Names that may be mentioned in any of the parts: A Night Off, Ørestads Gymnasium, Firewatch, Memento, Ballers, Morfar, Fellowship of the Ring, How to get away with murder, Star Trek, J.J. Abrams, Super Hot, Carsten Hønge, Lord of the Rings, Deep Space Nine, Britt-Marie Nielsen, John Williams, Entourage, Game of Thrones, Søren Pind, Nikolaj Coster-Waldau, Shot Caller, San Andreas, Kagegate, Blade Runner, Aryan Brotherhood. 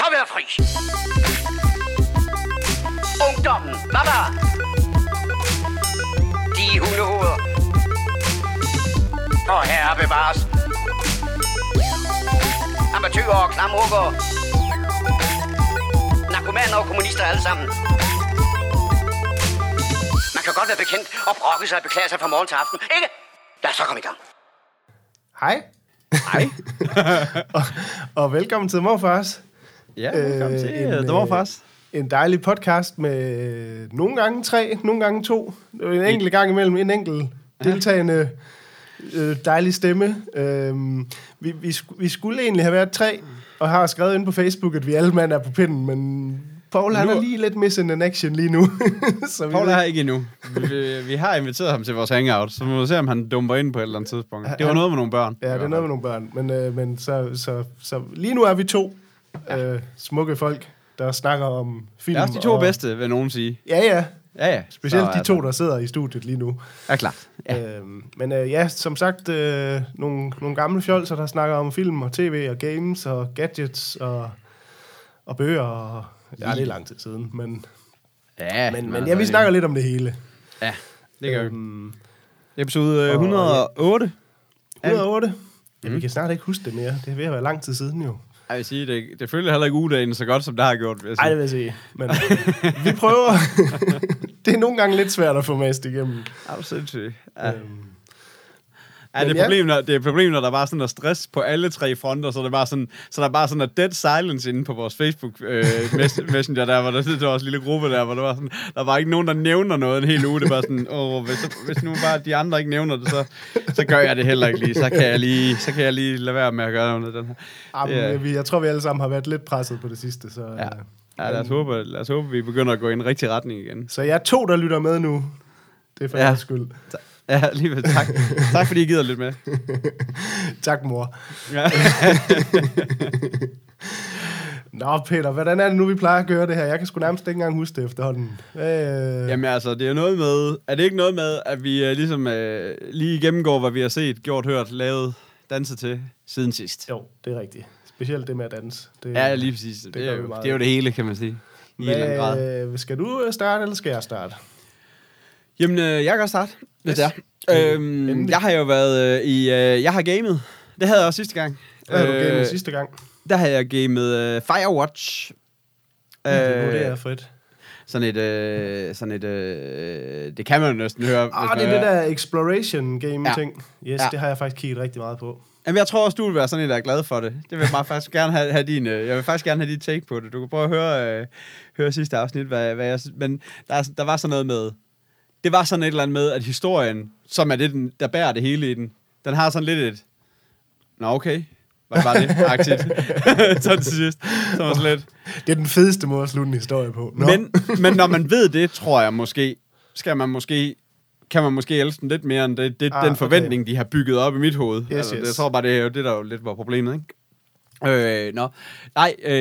så være fri. Ungdommen, baba. De hundehoveder. Og herre bevares. Amatører og klamrukker. Narkomaner og kommunister alle sammen. Man kan godt være bekendt og brokke sig og beklage sig fra morgen til aften, ikke? Lad os så komme i gang. Hej. Hej. og velkommen til Morfars. Ja, velkommen til Morfars. En dejlig podcast med nogle gange 3, nogle gange 2. En enkelt gang imellem, en enkelt deltagende dejlig stemme. Vi skulle egentlig have været 3, og har skrevet ind på Facebook, at vi alle mand er på pinden, men Paul han er lige lidt missing in action lige nu. Paul er her ikke endnu. Vi har inviteret ham til vores hangout, så vi må se, om han dumper ind på et eller andet tidspunkt. Det var noget med nogle børn. Ja, det er noget med nogle børn. Men så lige nu er vi 2 smukke folk, der snakker om film. Det er også de 2 bedste, vil nogen sige. Ja. Specielt de 2, der sidder i studiet lige nu. Ja, klart. Ja. Som sagt, nogle gamle fjolser, der snakker om film og tv og games og gadgets og bøger og... Ja, det er lang tid siden, men vi snakker lidt om det hele. Ja, det gør vi. Episode 108. 108? Vi kan snart ikke huske det mere. Det er ved at være lang tid siden jo. Jeg vil sige, det følger heller ikke ugedagen så godt, som det har gjort. Nej, det vil jeg sige. Men vi prøver. Det er nogle gange lidt svært at få mast igennem. Absolut. Ja. Det er et problem, når der bare sådan er stress på alle 3 fronter, så der bare sådan, er dead silence inde på vores Facebook Messenger, der var der også en lille gruppe der, hvor der var sådan, der var ikke nogen, der nævner noget en hel uge. Det var sådan, hvis nu bare de andre ikke nævner det, så gør jeg det heller ikke lige. Så kan jeg lige lade være med at gøre noget den her. Jeg tror, vi alle sammen har været lidt presset på det sidste, så... Ja. Lad os håbe, vi begynder at gå i en rigtig retning igen. Så jeg 2, der lytter med nu. Det er for jeres skyld. Ja, lige ved. Tak. Tak, fordi I gider lidt med. Tak, mor. Ja. Nå, Peter, hvordan er det nu, vi plejer at gøre det her? Jeg kan sgu nærmest ikke engang huske det efterhånden. Jamen altså, det er jo noget med... Er det ikke noget med, at vi ligesom lige gennemgår, hvad vi har set, gjort, hørt, lavet, danset til siden sidst? Jo, det er rigtigt. Specielt det med at danse. Ja, lige præcis. Det er jo det hele, kan man sige. I skal du starte, eller skal jeg starte? Jamen, jeg kan godt starte. Yes. Jeg har jo været jeg har gamet. Det havde jeg også sidste gang. Hvad havde du gamet sidste gang? Der havde jeg gamet Firewatch. Det er fedt. Sådan et det kan man jo næsten høre. Det der exploration game ting. Ja. Yes, ja. Det har jeg faktisk kigget rigtig meget på. Jamen, jeg tror også, du vil være sådan en, der er glad for det. Det vil jeg faktisk gerne have din... Jeg vil faktisk gerne have dit take på det. Du kan prøve at høre sidste afsnit, hvad jeg... Men der var sådan noget med... Det var sådan et eller andet med, at historien, som er det, der bærer det hele i den, den har sådan lidt et... Nå, okay. Var det bare det-agtigt? Sådan til sidst. Det er den fedeste måde at slutte en historie på. Nå. Men når man ved det, tror jeg måske, kan man måske elske den lidt mere, end den forventning, de har bygget op i mit hoved. Yes, altså, yes. Jeg tror bare, det er jo det, der jo lidt var problemet, ikke?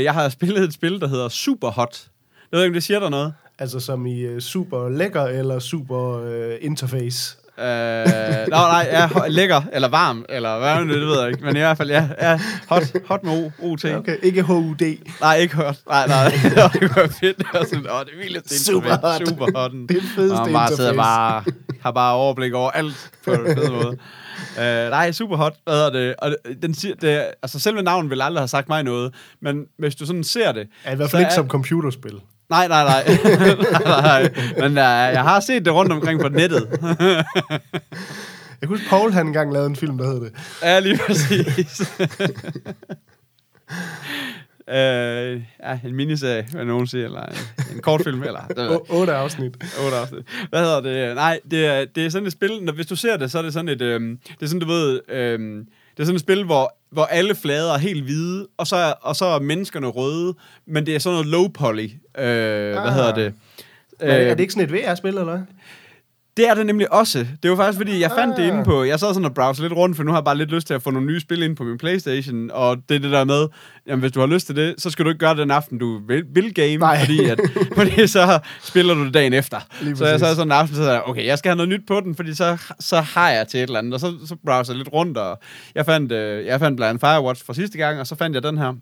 Jeg har spillet et spil, der hedder Super Hot. Jeg ved ikke, om det siger der noget. Altså som i super lækker eller super interface? Lækker eller varm, eller hvad det ved jeg ikke. Men i hvert fald, hot med O-T. Okay, ikke HUD. Nej, ikke hot. Nej, det var fedt. Det var sådan, det er vildt. Det er super hot. Det er fedeste interface. Har bare overblik over alt på en fed måde. Super hot. Hvad hedder det? Og den siger, selve navnet vil aldrig have sagt mig noget, men hvis du sådan ser det... I hvert fald ikke som computerspil. Nej. Men jeg har set det rundt omkring på nettet. Jeg kunne huske, Paul han engang lavede en film, der hed det. Ja, lige præcis. En miniserie, hvad nogen siger, eller en kortfilm, eller... 8 afsnit. 8 afsnit. Hvad hedder det? Nej, det er sådan et spil, når, hvis du ser det, så er det sådan et... det er sådan, du ved... det er sådan et spil, hvor alle flader er helt hvide, og så er menneskerne røde, men det er sådan noget low poly. Hvad hedder det? Er det ikke sådan et VR-spil, eller hvad? Det er det nemlig også. Det var faktisk, fordi jeg fandt det inde på... Jeg sad sådan og browse lidt rundt, for nu har jeg bare lidt lyst til at få nogle nye spil ind på min Playstation, og det er det der med, jamen hvis du har lyst til det, så skal du ikke gøre det den aften, du vil game, fordi så spiller du det dagen efter. Så jeg sad sådan en aften, så sagde jeg, okay, jeg skal have noget nyt på den, fordi så har jeg til et eller andet, og så browser jeg lidt rundt, og jeg fandt blandt andet Firewatch fra sidste gang, og så fandt jeg den her.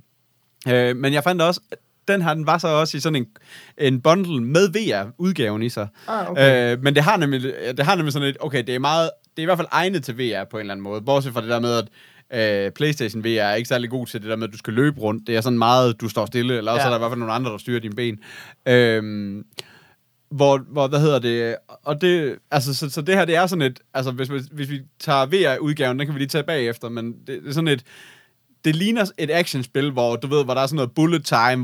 Men jeg fandt også, den her, den var så også i sådan en bundle med VR-udgaven i sig. Ah, okay. Men det har nemlig sådan et, okay, det er i hvert fald egnet til VR på en eller anden måde, bortset fra det der med, at PlayStation VR er ikke særlig god til det der med, at du skal løbe rundt. Det er sådan meget, du står stille, eller også er der i hvert fald nogle andre, der styrer dine ben. Hvad hedder det? Og det, altså, så det her, det er sådan et, altså, hvis vi tager VR-udgaven, den kan vi lige tage bagefter, men det er sådan et, det ligner et actionspil, hvor du ved, hvor der er sådan noget bullet time,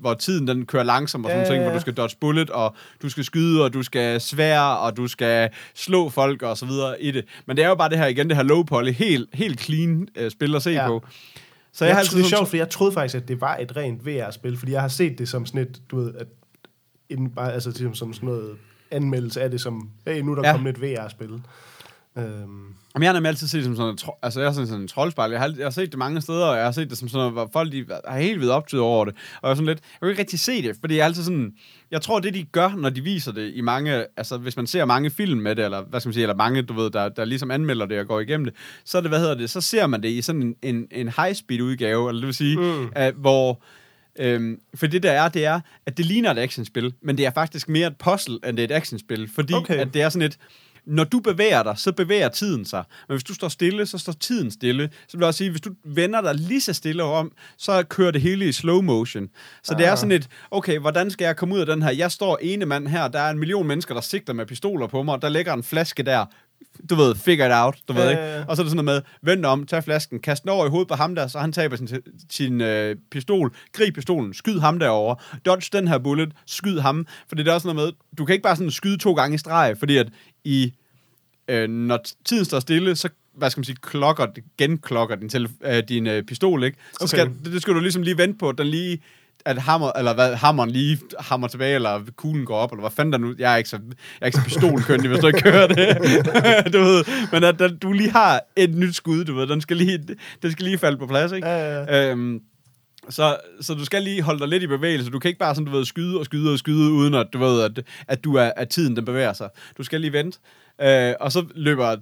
hvor tiden den kører langsomt og sådan ting, hvor du skal dodge bullet, og du skal skyde, og du skal svære, og du skal slå folk og så videre i det. Men det er jo bare det her igen, det her low poly, helt clean spil at se på. Så jeg har altid det er sjovt, for jeg troede faktisk, at det var et rent VR-spil, fordi jeg har set det som sådan et, du ved, at bare altså som sådan noget anmeldelse af det som, hey, nu er der kommet et VR-spil. Jamen, jeg har nemlig altid set det som sådan en troldspejl. Jeg har set det mange steder, og jeg har set det som sådan noget, hvor folk de har helt vidt optøjet over det. Og jeg er sådan lidt, jeg kan ikke rigtig se det, fordi jeg er altid sådan, jeg tror det de gør, når de viser det i mange, altså hvis man ser mange film med det, eller hvad skal man sige, eller mange, du ved, der ligesom anmelder det og går igennem det, så er det, så ser man det i sådan en high-speed udgave, eller det vil sige, hvor... for det der er, det er, at det ligner et actionspil, men det er faktisk mere et puzzle, end det er et actionspil, fordi at det er sådan et, når du bevæger dig, så bevæger tiden sig. Men hvis du står stille, så står tiden stille. Så vil jeg også sige, hvis du vender dig lige så stille om, så kører det hele i slow motion. Så det er sådan et, okay, hvordan skal jeg komme ud af den her? Jeg står ene mand her, der er 1 million mennesker, der sigter med pistoler på mig, der ligger en flaske der. Du ved, figure it out, du ved, ikke? Og så er det sådan noget med, vend om, tag flasken, kast den over i hovedet på ham der, så han taber sin pistol, grib pistolen, skyd ham derovre, dodge den her bullet, skyd ham, for det er også sådan noget med, du kan ikke bare sådan skyde 2 gange i streg, fordi at når tiden står stille, så, hvad skal man sige, klokker din pistol, ikke? Så det skal du ligesom lige vente på, at hammeren lige hammer tilbage, eller kuglen går op, eller hvad fanden der nu... Jeg er ikke så pistolkyndig, hvis du ikke kører det. Du ved, men at du lige har et nyt skud, du ved. Den skal lige falde på plads, ikke? Så du skal lige holde dig lidt i bevægelse. Du kan ikke bare sådan, du ved, skyde, uden at du ved, at tiden den bevæger sig. Du skal lige vente. Og så løber,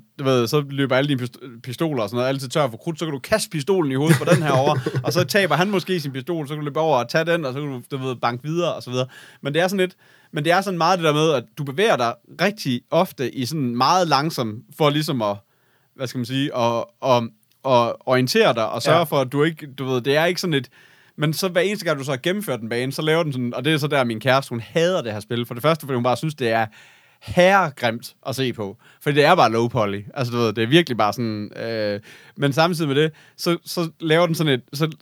alle dine pistoler og sådan noget, altid tør for krudt, så kan du kaste pistolen i hovedet på den her over, og så taber han måske sin pistol, så kan du løbe over og tage den, og så kan du banke videre og så videre. Men det er sådan lidt, men det er sådan meget det der med, at du bevæger dig rigtig ofte i sådan meget langsom, for ligesom at, hvad skal man sige, at orientere dig, og sørge for, at du ikke, du ved, det er ikke sådan et, men så hver eneste gang, du så har gennemført den bane, så laver den sådan, og det er så der, min kæreste, hun hader det her spil, for det første, fordi hun bare synes, det er herregrimt at se på. Fordi det er bare low poly. Altså, du ved, det er virkelig bare sådan... men samtidig med det, så laver den sådan et...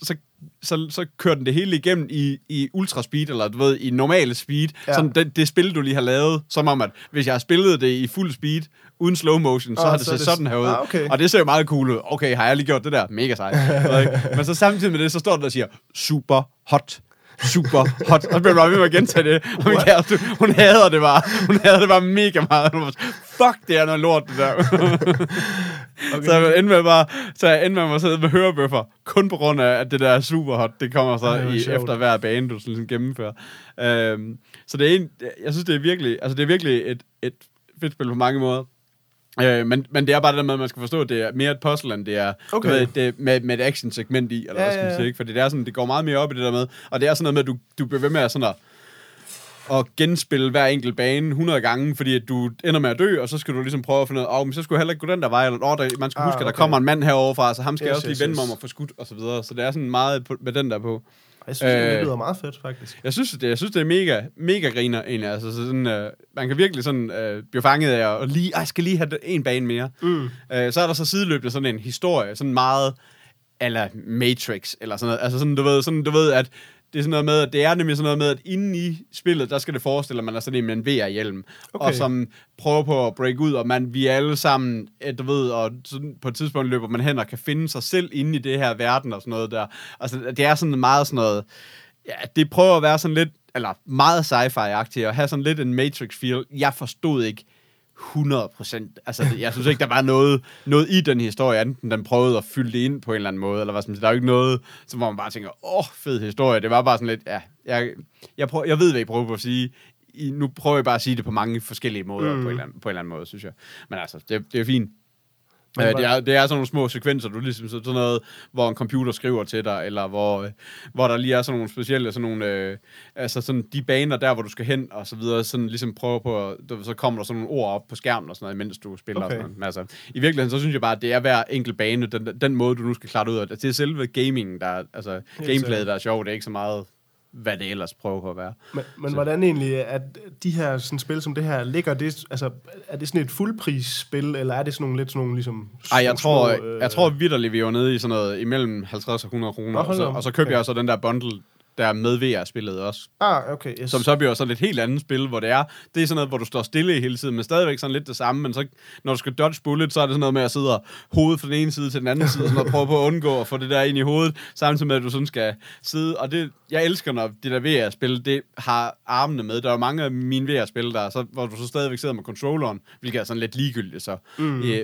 Så kører den det hele igennem i ultraspeed, eller du ved, i normale speed. Ja. Sådan det spil, du lige har lavet, som om, at hvis jeg har spillet det i fuld speed, uden slow motion, så har det set sådan her ud. Ah, okay. Og det ser jo meget cool ud. Okay, har jeg lige gjort det der? Mega sejt. Men så samtidig med det, så står den og siger, super hot. Super hot. Og så bliver jeg bare ved med at gentage det. Og min kæreste, hun hader det bare. Hun hader det bare mega meget. Hun var sådan, fuck, det er noget lort, det der. Okay. Så jeg endte med at sidde med hørebøffer, kun på grund af, at det der super hot, det kommer så efter hver bane, du sådan gennemfører. Så det er jeg synes, det er virkelig, altså det er virkelig et fedt spil på mange måder. Men det er bare det der med, at man skal forstå, at det er mere et puzzle, end det er, med et action-segment i, eller hvad skal man sige, ikke? Fordi det er sådan, det går meget mere op i det der med, og det er sådan noget med, at du bliver ved med at sådan at genspille hver enkelt bane 100 gange, fordi at du ender med at dø, og så skal du ligesom prøve at finde ud af, men så skulle jeg heller ikke gå den der vej, eller man skal huske, at der kommer en mand heroverfra, så ham skal jeg også lige vende mig om at få skudt, og så videre. Så det er sådan meget med den der på. Jeg synes, det lyder meget fedt, faktisk. Jeg synes, det er mega griner, egentlig. Altså, sådan, man kan virkelig sådan, blive fanget af, og lige, jeg skal lige have en bane mere. Så er der så sideløbende sådan en historie, sådan meget ala Matrix, eller sådan noget. Altså, sådan, du ved, at det er sådan noget med, at det er nemlig sådan noget med, at inde i spillet, der skal det forestille, at man er sådan en med en VR-hjelm, og som prøver på at break ud, og vi er alle sammen, du ved, og sådan, på et tidspunkt løber man hen og kan finde sig selv inde i det her verden, og sådan noget der. Altså, det er sådan meget sådan noget, ja, det prøver at være sådan lidt, eller meget sci-fi-agtigt, og have sådan lidt en Matrix-feel. Jeg forstod ikke 100%. Altså, jeg synes ikke, der var noget i den historie, enten den prøvede at fylde det ind på en eller anden måde, eller hvad som helst. Der er jo ikke noget, som hvor man bare tænker, fed historie. Det var bare sådan lidt, ja, jeg ved, hvad I prøver på at sige. Nu prøver jeg bare at sige det på mange forskellige måder, på en eller anden måde, synes jeg. Men altså, det er fint. Det er sådan nogle små sekvenser, du ligesom sådan noget, hvor en computer skriver til dig, eller hvor der lige er sådan nogle specielle, sådan nogle, altså sådan de baner der, hvor du skal hen, og så videre, sådan ligesom prøve på, så kommer der sådan nogle ord op på skærmen, og sådan noget, mens du spiller, okay. Og sådan noget. Altså, i virkeligheden, så synes jeg bare, at det er hver enkelt bane, den måde, du nu skal klare det ud af, det er selve gamingen, der, altså gameplayet, der er sjovt, det er ikke så meget, hvad det ellers prøver på at være. Men hvordan egentlig, at de her sådan spil som det her ligger, det, altså, er det sådan et fuldprisspil, eller er det sådan nogle lidt sådan nogle ligesom... Ej, jeg tror vitterligt, vi var nede i sådan noget imellem 50 og 100 kroner, og så købte jeg så den der bundle, der er med VR-spillet også. Ah, okay, yes. Som så bliver sådan et helt andet spil, hvor det er sådan noget, hvor du står stille hele tiden, men stadigvæk sådan lidt det samme, men så, når du skal dodge bullet, så er det sådan noget med at sidde og hovedet fra den ene side til den anden side, og sådan prøve på at undgå at få det der ind i hovedet, samtidig med, at du sådan skal sidde, og det, jeg elsker, når det der VR-spil, det har armene med. Der er jo mange af mine VR-spil, der så, hvor du så stadigvæk sidder med controlleren, hvilket er sådan lidt ligegyldigt så.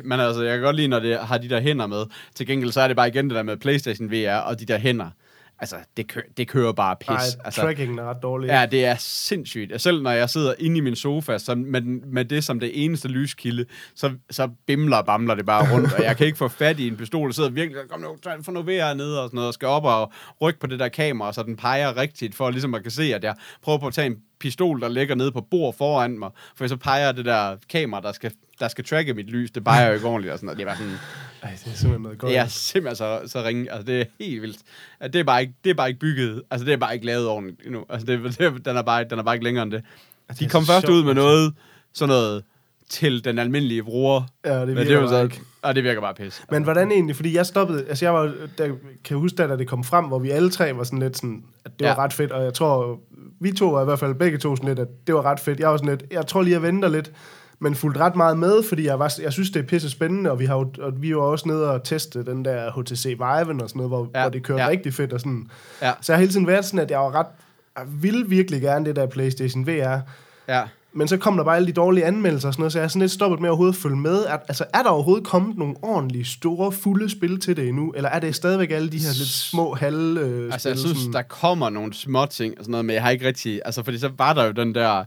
Men altså, jeg kan godt lide, når det har de der hænder med. Til gengæld, så er det bare igen det der med PlayStation VR og de der hænder. Altså, det kører bare pis. Ej, altså, trackingen er ret dårlig. Ja, det er sindssygt. Selv når jeg sidder inde i min sofa, så med det som det eneste lyskilde, så bimler og bamler det bare rundt, og jeg kan ikke få fat i en pistol, der sidder virkelig, kom nu, få noget ved hernede, og sådan noget, og skal op og rykke på det der kamera, så den peger rigtigt, for ligesom at kan se, at jeg prøver på at tage en pistol, der ligger nede på bord foran mig, for så peger det der kamera, der skal tracke mit lys, det peger jo ikke ordentligt, og sådan noget. Det er bare sådan... Ej, det er simpelthen noget godt. Det er simpelthen så ringe. Altså, det er helt vildt. Altså, det er bare ikke bygget. Altså, det er bare ikke lavet ordentligt endnu. Altså, den er bare ikke længere end det. De kom først ud med noget, sådan noget, til den almindelige bruger. Ja, det virker bare ikke. Og det virker bare pis. Men hvordan egentlig? Fordi jeg stoppede... Altså, jeg var... Der, kan jeg huske, da det kom frem, hvor vi alle tre var sådan lidt sådan... At det var ret fedt, og jeg tror... Vi to var i hvert fald begge to sådan lidt, at det var ret fedt. Jeg var sådan lidt... Jeg tror lige, jeg venter lidt... men fulgte ret meget med, fordi jeg synes, det er pisse spændende, og vi var også nede og teste den der HTC Vive'en og sådan noget, hvor det kører rigtig fedt og sådan. Ja. Så jeg har hele tiden været sådan, at jeg ville virkelig gerne det der PlayStation VR. Ja. Men så kom der bare alle de dårlige anmeldelser og sådan noget, så jeg er sådan lidt stoppet med overhovedet at følge med. Altså, er der overhovedet kommet nogle ordentlige, store, fulde spil til det endnu? Eller er det stadigvæk alle de her lidt små halve spil? Altså, jeg synes, der kommer nogle små ting og sådan noget, men jeg har ikke rigtig... Altså, fordi så var der jo den der...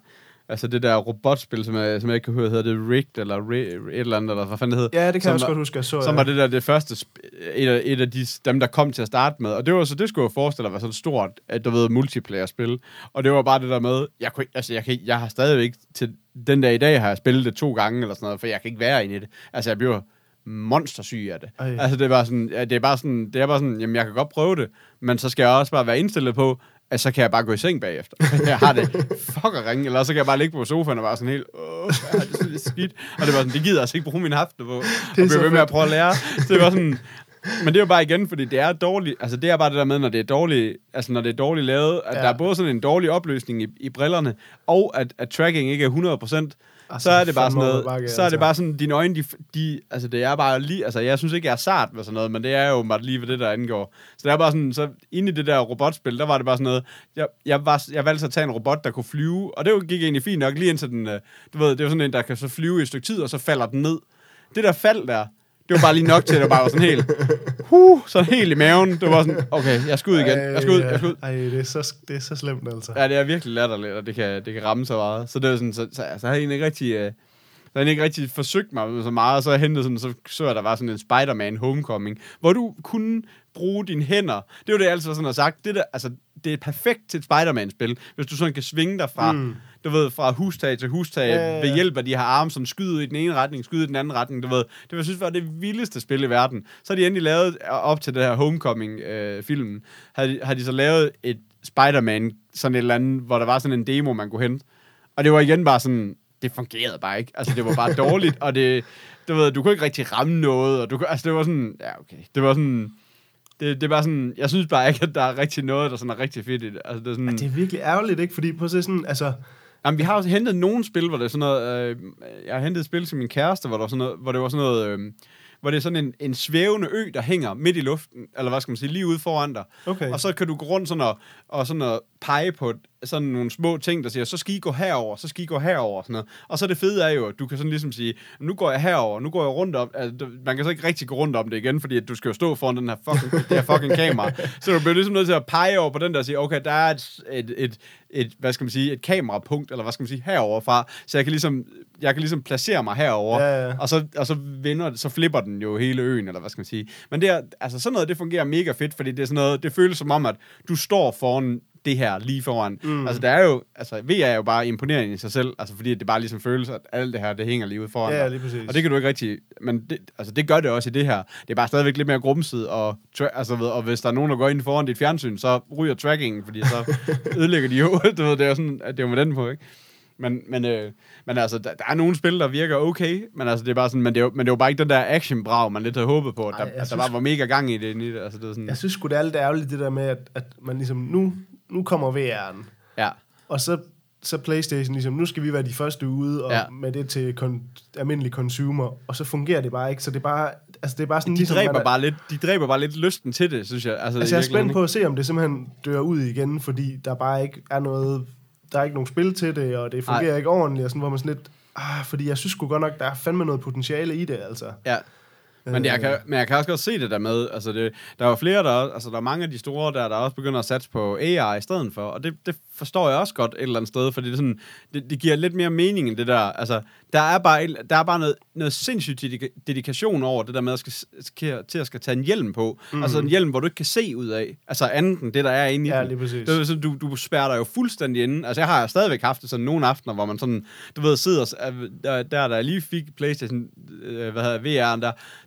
Altså det der robotspil, som jeg ikke kan høre, hedder det Rigged, eller et eller andet, eller hvad fanden det hedder. Ja, det kan jeg også godt huske, jeg så. Som var det der, det første, et af dem, der kom til at starte med. Og det var så, det skulle jeg forestille mig, var sådan et stort, at du ved, multiplayer-spil. Og det var bare det der med, jeg har stadigvæk til den der i dag, har jeg spillet det 2 gange, eller sådan noget, for jeg kan ikke være inde i det. Altså jeg bliver monstersyg af det. Ej. Altså det er bare sådan, jamen jeg kan godt prøve det, men så skal jeg også bare være indstillet på, så kan jeg bare gå i seng bagefter. Jeg har det fucker ringe, eller så kan jeg bare ligge på sofaen og bare sådan helt, det er skidt. Og det var sådan, det gider altså ikke bruge min hafte på, og blive ved med at prøve at lære. Så det var sådan, men det er bare igen, fordi det er dårligt, altså det er bare det der med, når det er dårligt lavet, at der er både sådan en dårlig opløsning i brillerne, og at tracking ikke er 100%, altså, så er det bare sådan noget, bakke, så er det bare sådan, dine øjne, de altså det er bare lige, altså jeg synes ikke, jeg er sart med sådan noget, men det er jo bare lige ved det, der angår. Så det er bare sådan, så inde i det der robotspil, der var det bare sådan noget, jeg valgte så at tage en robot, der kunne flyve, og det gik egentlig fint nok, lige indtil den, du ved, det var sådan en, der kan så flyve i et stykke tid, og så falder den ned. Det der fald der, det var bare lige nok til, at det bare var sådan helt, sådan helt i maven. Det var sådan, okay, jeg skal ud igen. Jeg skal ud. Ej, det er så slemt, altså. Ja, det er virkelig latterligt, og det kan ramme så meget. Så det var sådan, så har jeg egentlig ikke rigtig forsøgt mig så meget, og så hentede sådan, så jeg, der var sådan en Spider-Man Homecoming, hvor du kunne bruge dine hænder. Det var det, jeg altid var sådan og sagt. Det der, altså, det er perfekt til et Spider-Man-spil, hvis du sådan kan svinge dig fra, du ved, fra hustag til hustag, ved hjælp af de her arme, som skyder i den ene retning, skyder i den anden retning, du ved. Det var, synes jeg, var det vildeste spil i verden. Så har de endelig lavet, op til det her Homecoming-filmen, har de så lavet et Spider-Man, sådan et eller andet, hvor der var sådan en demo, man kunne hente. Og det var igen bare sådan, det fungerede bare ikke. Altså, det var bare dårligt, og det, du ved, du kunne ikke rigtig ramme noget, og det var sådan, ja, okay. Det var sådan... Det er bare sådan, jeg synes bare ikke, at der er rigtig noget, der sådan er rigtig fedt i det. Altså, det er sådan... Det er virkelig ærgerligt, ikke? Fordi på sådan, altså... Jamen, vi har også hentet nogle spil, hvor det er sådan noget... jeg har hentet et spil til min kæreste, hvor det var sådan noget... hvor det er sådan en svævende ø, der hænger midt i luften, eller hvad skal man sige, lige ude foran dig. Okay. Og så kan du gå rundt sådan og sådan pege på sådan nogle små ting, der siger, så skal I gå herover, så skal I gå herover, sådan noget. Og så det fede er jo, at du kan sådan ligesom sige, nu går jeg herover, nu går jeg rundt om, altså, man kan så ikke rigtig gå rundt om det igen, fordi at du skal jo stå foran den her fucking kamera. Så du bliver ligesom nødt til at pege over på den der og sige, okay, der er et hvad skal man sige, et kamerapunkt, eller hvad skal man sige, herover fra, så jeg kan ligesom placere mig herover, ja. og så vender, så flipper den jo hele øen, eller hvad skal man sige. Men det er, altså sådan noget, det fungerer mega fedt, fordi det er sådan noget, det føles som om, at du står foran det her lige foran. Mm. Altså, der er jo... Altså, VR er jo bare imponerende i sig selv, altså, fordi det bare ligesom føles, at alt det her, det hænger lige ud foran. Ja, lige præcis. Og det kan du ikke rigtig... Men det, altså, det gør det også i det her. Det er bare stadigvæk lidt mere grumset, og hvis der er nogen, der går ind foran dit fjernsyn, så ryger trackingen, fordi så ødelægger de jo. Du ved, det er jo sådan... Det er jo med den på, ikke? Men altså, der er nogle spil, der virker okay, men altså, det er bare sådan... Men det er jo bare ikke den der action-brag, man lidt havde håbet på, der bare var mega gang i det. Altså, det er sådan... Jeg synes sgu, det er lidt ærgerligt, det der med, at man ligesom nu kommer VR'en. Ja. Og så PlayStation ligesom, nu skal vi være de første ude, og ja. Med det til almindelig consumer, og så fungerer det bare ikke, så det er bare, altså det er bare sådan... De dræber bare lidt lysten til det, synes jeg. Altså jeg er spændt på at se, om det simpelthen dør ud igen, fordi der bare ikke er noget, der er ikke nogen spil til det, og det fungerer ikke ordentligt, og sådan, hvor man sådan lidt, fordi jeg synes sgu godt nok, der er fandme noget potentiale i det, altså. Ja. Men jeg kan også godt se det der med, altså det, der er flere, der er mange af de store, der også begynder at satse på AI i stedet for, og det forstår jeg også godt et eller andet sted, fordi det, sådan, det giver lidt mere mening end det der, altså der er bare noget sindssygt dedikation over det der med, at skal tage en hjelm på, mm-hmm. Altså en hjelm, hvor du ikke kan se ud af, altså andet end det, der er inde i den. Lige præcis. Det er sådan, du spærrer dig jo fuldstændig inde, altså jeg har stadigvæk haft det sådan nogle aftener, hvor man sådan, du ved, sidder, der lige fik PlayStation, VR'en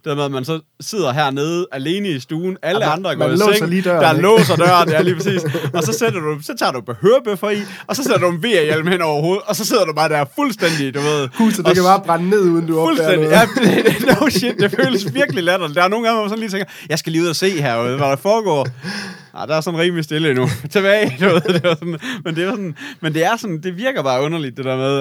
der med, at man så sidder hernede alene i stuen, alle andre går i seng, der låser døren, ja, lige præcis, og så tager du behørbøffer i, og så sætter du en VR-hjelm hen over hovedet, og så sidder du bare der fuldstændig, du ved. Huset, det kan bare brænde ned, uden du opdager noget. Ja, no shit, det føles virkelig latterligt. Der er nogle gange, hvor man sådan lige tænker, jeg skal lige ud og se herude, hvad der foregår. Nej, der er sådan rimelig stille endnu. Tilbage, du ved, det var sådan, men det er sådan, det virker bare underligt, det der med,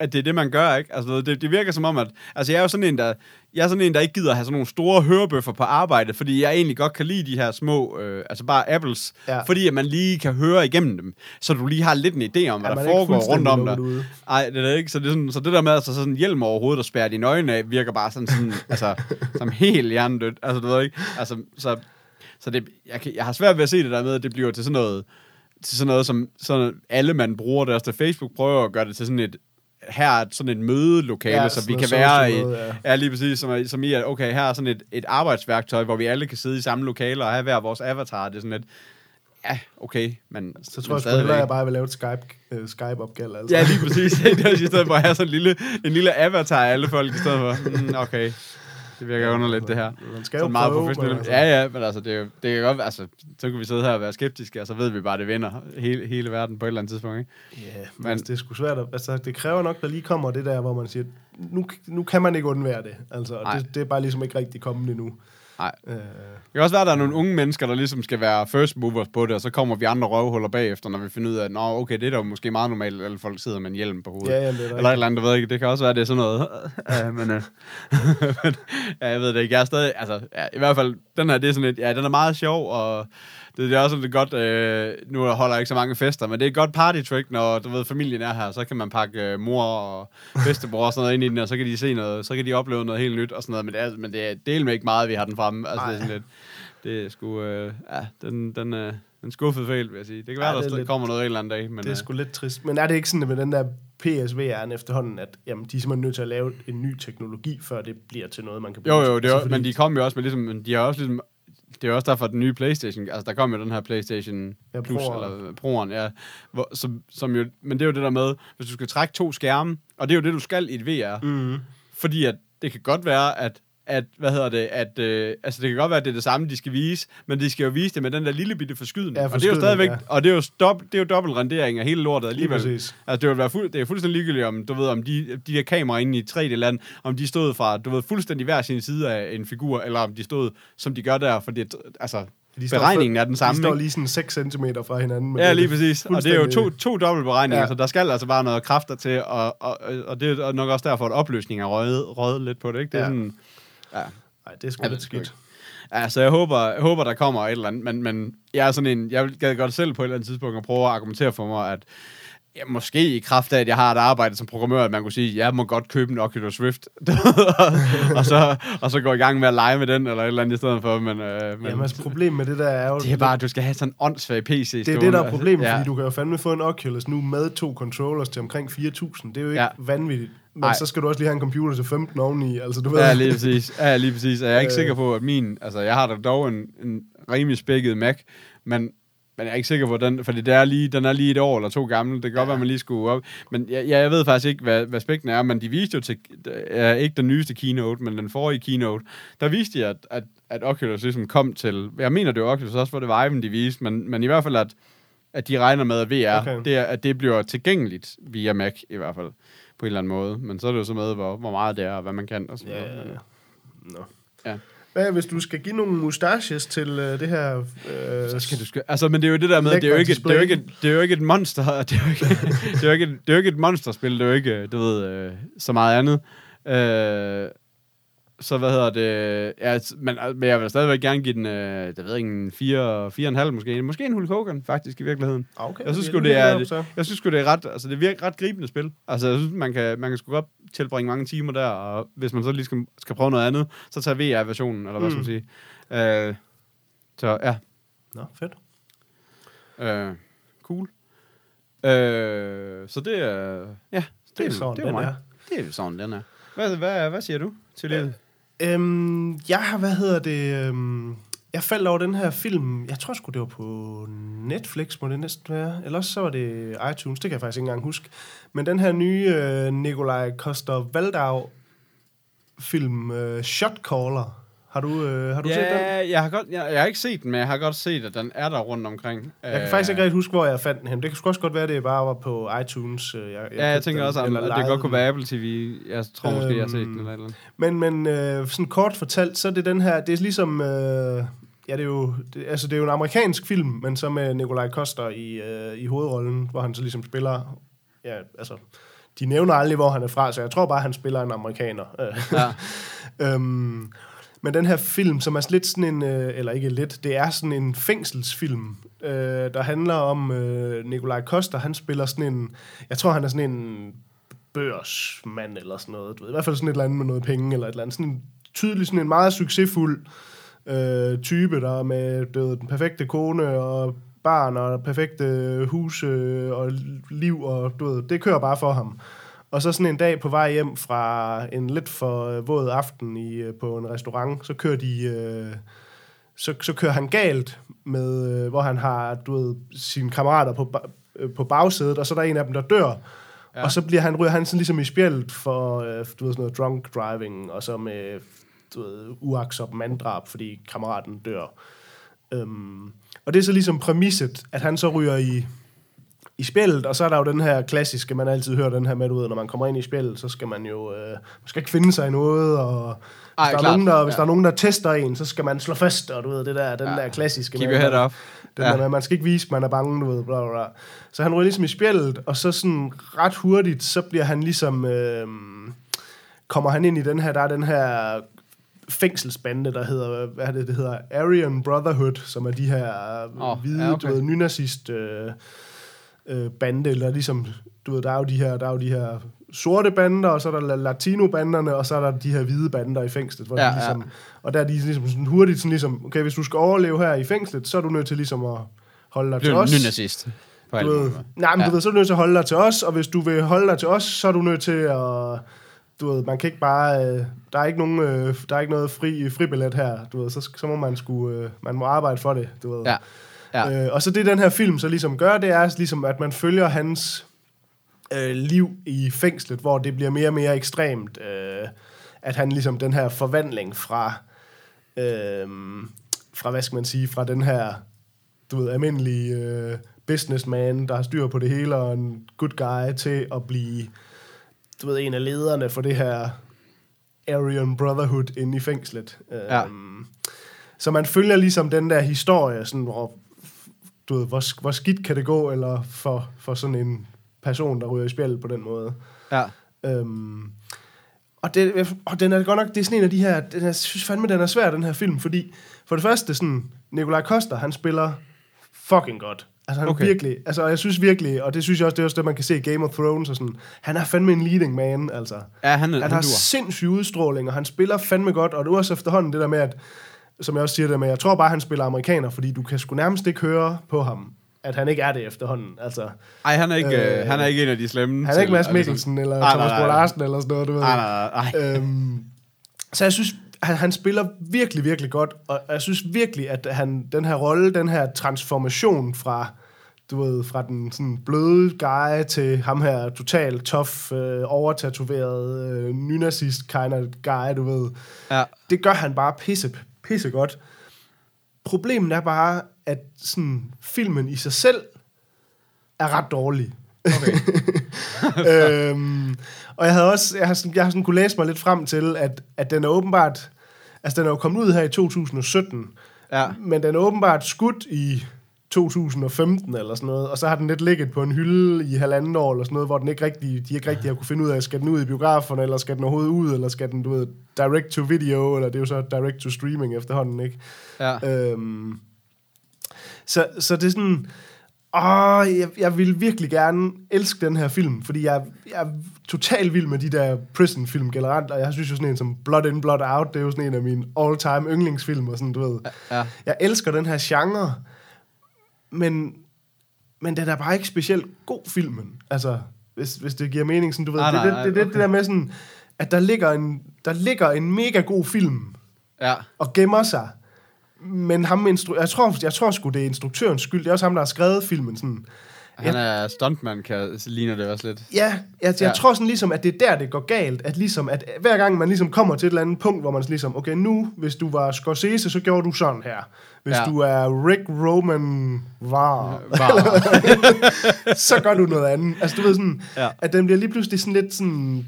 at det er det, man gør, ikke? Altså, det virker som om, at... Altså, jeg er sådan en, der ikke gider have sådan nogle store hørebøffer på arbejdet, fordi jeg egentlig godt kan lide de her små... altså, bare apples. Ja. Fordi at man lige kan høre igennem dem. Så du lige har lidt en idé om, hvad der foregår rundt om dig. Nej, det er ikke. Så det, er sådan, så det der med, altså, sådan hjelm overhovedet og spærre dine øjne af, virker bare sådan altså, som helt hjernedødt. Altså, du ved ikke? Altså, så det... Jeg har svært ved at se det der med, at det bliver til sådan noget, som sådan alle man bruger deres til Facebook, prøver at gøre det til sådan et... her er sådan et mødelokale, ja, så vi kan være i, ja. Er lige præcis, som i, at okay, her er sådan et arbejdsværktøj, hvor vi alle kan sidde i samme lokaler og have hver vores avatar, det er sådan et, ja, okay, men så tror jeg sgu, at jeg bare vil lave et Skype-opkald, altså. Ja, lige præcis, det er i stedet for at have sådan en lille avatar af alle folk, i stedet for, okay, det virker underligt, det her. Man skal jo meget professionelt. Ja, men altså, det kan godt være, altså, så kan vi sidde her og være skeptiske, og så ved vi bare, det vinder hele verden på et eller andet tidspunkt, ikke? Ja, yeah, men det er sgu svært. Altså, det kræver nok, der lige kommer det der, hvor man siger, nu kan man ikke undvære det. Altså, det er bare ligesom ikke rigtig kommet endnu. Nej. Det kan også være, at der er nogle unge mennesker, der ligesom skal være first movers på det, og så kommer vi andre røvhuller bagefter, når vi finder ud af, at nå, okay, det er da måske meget normalt, at alle folk sidder med en hjelm på hovedet. Ja, eller et eller andet, du ved ikke. Det kan også være, det er sådan noget. Men ja, jeg ved det ikke. Jeg er stadig, altså, ja, i hvert fald, den her, det er sådan et, ja, den er meget sjov, og det er også sådan et godt, nu holder jeg ikke så mange fester, men det er et godt party-trick, når, du ved, familien er her, så kan man pakke mor og bedstebror og sådan noget ind i den, og så kan de se noget, så kan de opleve noget helt nyt og sådan noget, men det er delme ikke meget, vi har den fremme. Altså, det er sådan lidt, det er sgu, ja, den skuffede fejl, vil jeg sige. Det kan være, der kommer noget en eller anden dag. Men, det er sgu lidt trist, men er det ikke sådan med den der PSVR'en efterhånden, at jamen, de er simpelthen nødt til at lave en ny teknologi, før det bliver til noget, man kan bruge? Jo, det er, men de kom jo også med ligesom, de har også ligesom, det er også derfor, at den nye PlayStation... Altså, der kom jo den her PlayStation Plus, eller Pro'en, ja. Hvor, som jo, men det er jo det der med, hvis du skal trække to skærme, og det er jo det, du skal i et VR, mm-hmm. Fordi at det kan godt være, at hvad hedder det, at altså det kan godt være, at det er det samme, de skal vise, men de skal jo vise det med den der lille bitte forskydning. Ja, og det er jo stadigvæk, ja. Og det er jo dobbeltrendering af hele lortet alligevel. Altså det vil være det er fuldstændig ligegyldigt, om du ved, om de der kameraer inde i 3D-land, om de stod fra, du ved, fuldstændig hver sin side af en figur, eller om de stod, som de gør der, for det altså beregningen er den samme. De står lige sådan 6 cm fra hinanden. Ja, lige præcis. Og det er jo to dobbeltberegninger, ja. Så der skal altså bare noget kræfter til, og det er nok også derfor, at opløsningen er røget lidt på det, ikke? Det er sådan, ja. Nej, det er sgu lidt skidt. Altså, jeg håber der kommer et eller andet, men jeg er sådan en, jeg gad godt selv på et eller andet tidspunkt at prøve at argumentere for mig, at ja, måske i kraft af, at jeg har et arbejde som programmør, at man kunne sige, jeg må godt købe en Oculus Rift, og så gå i gang med at lege med den, eller et eller andet i stedet for. Men jamen, altså, problem med det der er jo... Det er bare, at du skal have sådan en åndssvag PC. Det er det, der er problemet, ja. Fordi du kan jo fandme få en Oculus nu med 2 controllers til omkring 4.000. Det er jo ikke vanvittigt. Men så skal du også lige have en computer til 15 oveni, altså du ved. Ja, lige præcis. Ja, lige præcis. Jeg er ikke sikker på, at min... Altså, jeg har da dog en rimelig spækket Mac, men jeg er ikke sikker på den, fordi den er lige et år eller 2 gammel. Det kan godt være, man lige skulle op. Men jeg ved faktisk ikke, hvad spekten er, men de viste jo til, ikke den nyeste keynote, men den forrige keynote, der viste de, at Oculus ligesom kom til, jeg mener det var Oculus også, for det var Vive'en, de viste, men i hvert fald, at de regner med, at VR, okay, at det bliver tilgængeligt via Mac i hvert fald, på en eller anden måde. Men så er det jo så med, hvor meget det er, og hvad man kan. Og sådan Hvad, hvis du skal give nogle mustaches til det her... så skal du altså, men det er jo det der med, det er jo ikke et monster. Det er jo ikke et monsterspil. Det er jo ikke, du ved, så meget andet. Så hvad hedder det... Ja, men jeg vil stadigvæk gerne give den, det ved ikke, en 4,5 måske. Måske en Hulk Hogan, faktisk, i virkeligheden. Okay, jeg synes det er ret... Altså, det virker ret gribende spil. Altså, jeg synes, man kan sgu godt tilbringe mange timer der, og hvis man så lige skal prøve noget andet, så tager VR-versionen, eller hvad skal man sige. Så, ja. Nå, fedt. Cool. Så det er... Ja, det er sådan, den er. Hvad siger du til det? Jeg har, jeg faldt over den her film, jeg tror sgu det var på Netflix, må det næsten være, eller også så var det iTunes, det kan jeg faktisk ikke engang huske, men den her nye Nikolaj Coster-Waldau film, Shot Caller, har du set den? Jeg har ikke set den, men jeg har godt set, at den er der rundt omkring. Jeg kan faktisk ikke rigtig huske, hvor jeg fandt den hen. Det kan sgu også godt være, at det bare var på iTunes. Jeg tænker også, at det godt kunne være Apple TV. Jeg tror måske, jeg har set den eller andet. Men sådan kort fortalt, så er det den her... Det er ligesom... det er jo en amerikansk film, men så med Nikolaj Coster i hovedrollen, hvor han så ligesom spiller... Ja, altså... De nævner aldrig, hvor han er fra, så jeg tror bare, han spiller en amerikaner. Ja. Men den her film, som er lidt sådan en, eller ikke lidt, det er sådan en fængselsfilm, der handler om Nikolaj Coster. Han spiller sådan en, jeg tror han er sådan en børsmand eller sådan noget, du ved, i hvert fald sådan et eller andet med noget penge eller et eller andet. Sådan en tydelig, sådan en meget succesfuld type, der med den perfekte kone og barn og perfekte hus og liv og du ved, det kører bare for ham. Og så sådan en dag på vej hjem fra en lidt for våd aften på en restaurant, så kører de så kører han galt med hvor han har, du ved, sine kammerater på bagsædet, og så er der en af dem der dør. Ja. Og så bliver ryger han sådan ligesom i spjældet for du ved, sådan noget drunk driving, og så med uagtsomt manddrab, fordi kammeraten dør. Og det er så ligesom præmisset, at han så ryger i spjældet, og så er der jo den her klassiske, man altid hører den her med, du ved, når man kommer ind i spjældet, så skal man jo ikke finde sig i noget, og hvis der er nogen, der tester en, så skal man slå fast, og du ved, det der, den der klassiske. Keep your head up. Man skal ikke vise, man er bange, du ved, bla, bla, bla. Så han ryger ligesom i spjældet, og så sådan ret hurtigt, så bliver han ligesom, kommer han ind i den her, der er den her fængselsbande, der hedder, det hedder Aryan Brotherhood, som er de her hvide, du ved, nynazist, bande, eller ligesom, du ved, der er jo de her sorte bander, og så er der latino-banderne, og så er der de her hvide bander i fængslet, hvor de ligesom, og der er de ligesom sådan hurtigt sådan ligesom, okay, hvis du skal overleve her i fængslet, så er du nødt til ligesom at holde dig til os. Nynazist. Du ved, så er du nødt til at holde dig til os, og hvis du vil holde dig til os, så er du nødt til at, du ved, man kan ikke bare, der er ikke noget fribillet her, du ved, så må man man må arbejde for det, du ved. Ja. Ja. Og så det den her film så ligesom gør, det er ligesom, at man følger hans liv i fængslet, hvor det bliver mere og mere ekstremt, at han ligesom den her forvandling fra hvad skal man sige, fra den her, du ved, almindelige businessman, der har styr på det hele, og en good guy, til at blive, du ved, en af lederne for det her Aryan Brotherhood inde i fængslet. Så man følger ligesom den der historie, sådan, hvor, du ved, hvor skidt kan det gå, eller for sådan en person, der ryger i spjældet på den måde. Ja. Og den er godt nok, det er sådan en af de her, jeg synes fandme, den er svær, den her film, fordi for det første, sådan, Nikolaj Coster, han spiller fucking godt. Altså han virkelig, altså jeg synes virkelig, og det synes jeg også, det er også det, man kan se i Game of Thrones og sådan, han er fandme en leading man, altså. Ja, han har sindssyg udstråling, og han spiller fandme godt, og det er også efterhånden det der med, at, som jeg også siger det med, jeg tror bare, han spiller amerikaner, fordi du kan sgu nærmest ikke høre på ham, at han ikke er det efterhånden, altså. Ej, han er ikke en af de slemme. Han er ikke Mads Mikkelsen, eller Thomas Brød Larsen, eller sådan noget, du ved. Nej. Så jeg synes, han spiller virkelig, virkelig godt, og jeg synes virkelig, at han, den her rolle, den her transformation fra, du ved, fra den sådan bløde guy til ham her totalt tough, overtatoveret, nynazist kind of guy, du ved. Ja. Det gør han bare pisse godt. Problemet er bare, at sådan, filmen i sig selv er ret dårlig. Okay. Og jeg har sådan kunne læse mig lidt frem til, at den er åbenbart, altså den er jo kommet ud her i 2017, ja. Men den er åbenbart skudt i 2015 eller sådan noget, og så har den lidt ligget på en hylde i 1,5 år eller sådan noget, hvor den de ikke rigtig har kunne finde ud af, skal den ud i biograferne, eller skal den overhovedet ud, eller skal den, du ved, direct to video, eller det er jo så direct to streaming efterhånden, ikke? Ja. Så det er sådan, jeg vil virkelig gerne elske den her film, fordi jeg er totalt vild med de der prison-film generelt, og jeg synes jo sådan en som Blood In, Blood Out, det er jo sådan en af mine all-time yndlingsfilmer, sådan, du ved. Ja. Jeg elsker den her genre, men den er bare ikke specielt god, filmen. Altså, hvis det giver mening, sådan, du ved. Det der med sådan, at der ligger en mega god film, ja. Og gemmer sig. Men jeg tror sgu, det er instruktørens skyld. Det er også ham, der har skrevet filmen. Sådan. Han er stuntman, ligner det også lidt. Ja, jeg tror sådan ligesom, at det er der, det går galt. At ligesom, at hver gang man ligesom kommer til et eller andet punkt, hvor man ligesom, okay, nu, hvis du var Scorsese, så gjorde du sådan her. Hvis du er Rick Roman så gør du noget andet. Altså du ved sådan, at den bliver lige pludselig sådan lidt sådan,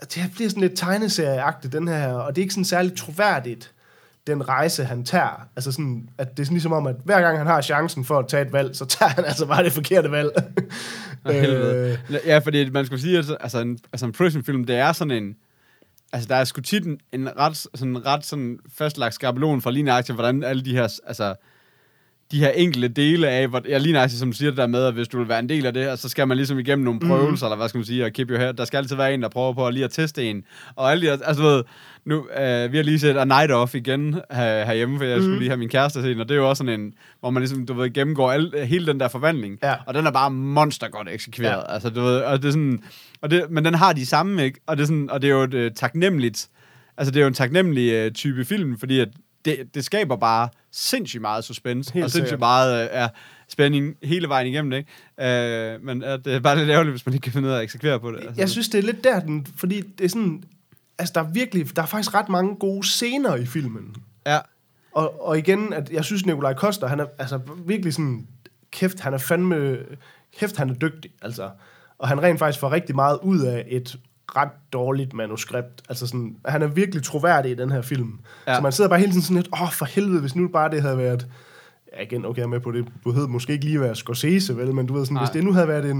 det bliver sådan lidt tegneserieagtigt, den her, og det er ikke sådan særlig troværdigt, den rejse, han tager. Altså sådan, at det er sådan ligesom om, at hver gang han har chancen for at tage et valg, så tager han altså bare det forkerte valg. Ja, fordi man skulle sige, at altså en prison-film, det er sådan en, altså der er sgu tit en ret sådan fastlagt skabelon for lineagtigt, hvordan alle de her, altså de her enkelte dele af, hvor jeg lineagtigt, som siger det der med, at hvis du vil være en del af det, og så skal man ligesom igennem nogle prøvelser, eller hvad skal man sige, og keep your head. Der skal altid være en, der prøver på at lige at teste en. Og alle de her, altså ved, nu, vi har lige set A Night Off igen herhjemme, for jeg skulle lige have min kæreste set, og det er jo også sådan en, hvor man ligesom, du ved, gennemgår hele den der forvandling, og den er bare monster godt eksekveret, altså du ved, og det er sådan, og det, men den har de samme, ikke? Og det er sådan, og det er jo et taknemmeligt, altså det er jo en taknemmelig type film, fordi at det skaber bare sindssygt meget suspense, helt og sindssygt meget spænding hele vejen igennem det, ikke? Men det er bare lidt ærgerligt, hvis man ikke kan finde ud af at eksekvere på det. Altså. Jeg synes, det er lidt der, fordi det er sådan, altså der er faktisk ret mange gode scener i filmen. Ja. Og igen, at jeg synes, Nikolaj Coster, han er altså virkelig sådan, han er dygtig, altså. Og han rent faktisk får rigtig meget ud af et ret dårligt manuskript. Altså sådan, han er virkelig troværdig i den her film. Ja. Så man sidder bare hele tiden sådan lidt, for helvede, hvis nu bare det havde været... Ja, igen, okay, jeg er med på det. Du hed måske ikke lige være Scorsese, vel? Men du ved sådan, hvis det nu havde været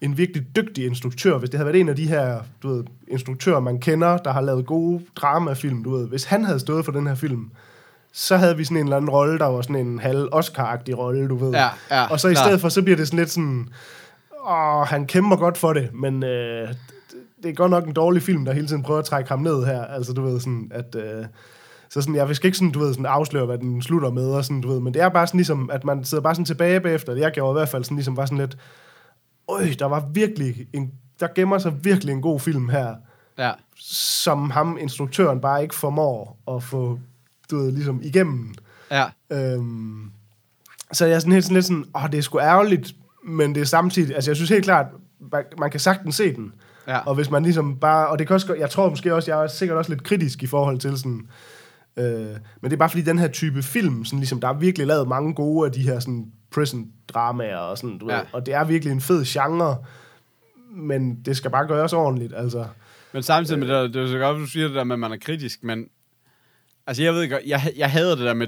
en virkelig dygtig instruktør, hvis det havde været en af de her, du ved, instruktører, man kender, der har lavet gode dramafilm, du ved. Hvis han havde stået for den her film, så havde vi sådan en eller anden rolle, der var sådan en halv Oscar-agtig rolle, du ved. Ja, og så i stedet for, så bliver det sådan lidt sådan... han kæmper godt for det, men... det er godt nok en dårlig film, der hele tiden prøver at trække ham ned her. Altså, du ved, sådan, at... så sådan, jeg vil ikke sådan, du ved, sådan afsløre, hvad den slutter med, og sådan, du ved. Men det er bare sådan ligesom, at man sidder bare sådan tilbage bagefter. Jeg gjorde i hvert fald sådan ligesom bare sådan lidt... Der gemmer sig virkelig en god film her. Ja. Som ham, instruktøren, bare ikke formår at få, du ved, ligesom igennem. Ja. Så jeg er sådan helt sådan lidt sådan... det er sgu ærgerligt, men det er samtidig... Altså, jeg synes helt klart, man kan sagtens se den. Ja. Og hvis man ligesom bare, og det kan også, jeg tror måske også, jeg er sikkert også lidt kritisk i forhold til sådan, men det er bare fordi den her type film, sådan ligesom, der er virkelig lavet mange gode af de her sådan prison-dramaer og sådan, du ved, og det er virkelig en fed genre, men det skal bare gøres ordentligt, altså. Men samtidig med det, det er så godt, du siger det der med, at man er kritisk, men altså jeg ved ikke, jeg hader det der med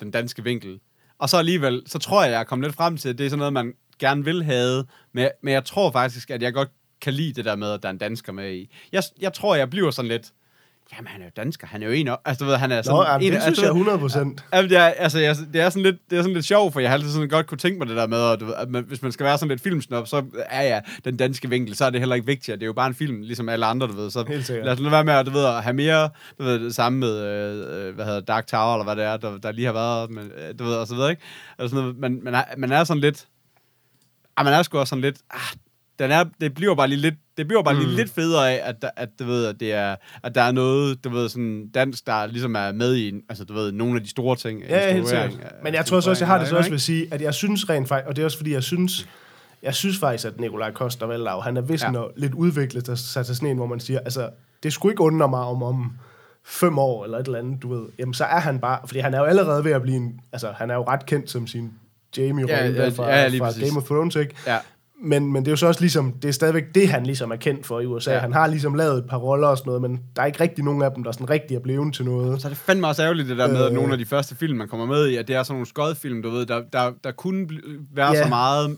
den danske vinkel, og så alligevel, så tror jeg er kommet lidt frem til, at det er sådan noget, man gerne vil have, men jeg tror faktisk, at jeg godt kan lide det der med, at der er en dansker med i. Jeg tror, jeg bliver sådan lidt... Jamen, han er jo dansker. Han er jo en af... Altså, du ved, han er sådan... Nå, jamen, det synes jeg 100%. Jamen, det er sådan lidt, sjovt, for jeg har altid sådan godt kunne tænke mig det der med, at, hvis man skal være sådan lidt filmsnop, så er ja, den danske vinkel, så er det heller ikke vigtigt. Det er jo bare en film, ligesom alle andre, du ved. Så lad os nu være med at, at have mere, du ved, det samme med, Dark Tower, eller hvad det er, der lige har været, men, du ved, og så videre, ikke? Altså, man er sådan lidt... Man er sgu også sådan lidt... det bliver bare lige lidt... Det bliver bare lige lidt federe af, at der er noget, du ved, sådan dansk, der ligesom er med i, altså du ved, nogle af de store ting. Ja, helt sikkert. Men jeg tror også, jeg har det så også ved at sige, at jeg synes rent faktisk, og det er også fordi, jeg synes faktisk, at Nikolaj Coster-Waldau, han er vist lidt udviklet sig til sådan en, hvor man siger, altså, det skulle ikke undre mig om 5 år eller et eller andet, du ved. Jamen, så er han bare, fordi han er jo allerede ved at blive en, altså, han er jo ret kendt som sin Jamie-rolle fra Game of Thrones, ikke? Ja. Men det er jo så også ligesom, det er stadigvæk det, han ligesom er kendt for i USA. Ja. Han har ligesom lavet et par roller og sådan noget, men der er ikke rigtig nogen af dem, der sådan rigtig er blevet til noget. Så er det fandme også ærgerligt det der med, at nogle af de første film, man kommer med i, at det er sådan nogle skodfilm, du ved, der kunne være så meget,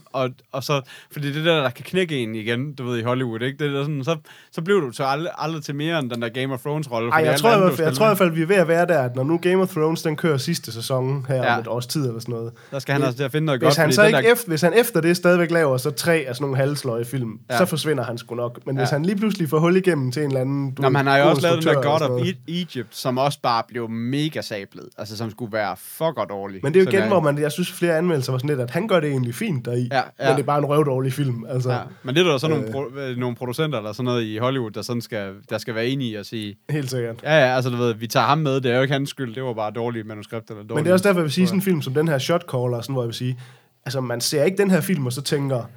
og så, fordi det der kan knække en igen, du ved, i Hollywood, ikke? Det der sådan, så blev du så aldrig til mere end den der Game of Thrones-rolle. Ej, jeg tror i hvert fald, vi er ved at være der, at når nu Game of Thrones, den kører sidste sæson her om et års tid eller sådan noget. Der skal han også til at finde noget godt. Hvis han efter det stadigvæk laver, så 3 af sådan nogle halsløje film, så forsvinder han sgu nok. Men hvis han lige pludselig får hul igennem til en eller anden... Nå, han har jo også lavet den der God of Egypt, som også bare blev mega sablet. Altså, som skulle være fucking dårlig. Men det er jo igen, hvor jeg synes, flere anmeldelser var sådan lidt, at han gør det egentlig fint deri, men det er bare en røvdårlig film. Altså, men det er der så nogle producenter eller sådan noget i Hollywood, der sådan skal være enige og sige... Helt sikkert. Ja, altså du ved, vi tager ham med, det er jo ikke hans skyld, det var bare dårlige manuskripter. Eller dårlige. Men det er også derfor, jeg vil sige sådan en film som den her Shot Caller, sådan, hvor jeg vil sige, altså man ser ikke den her film, og så tænker...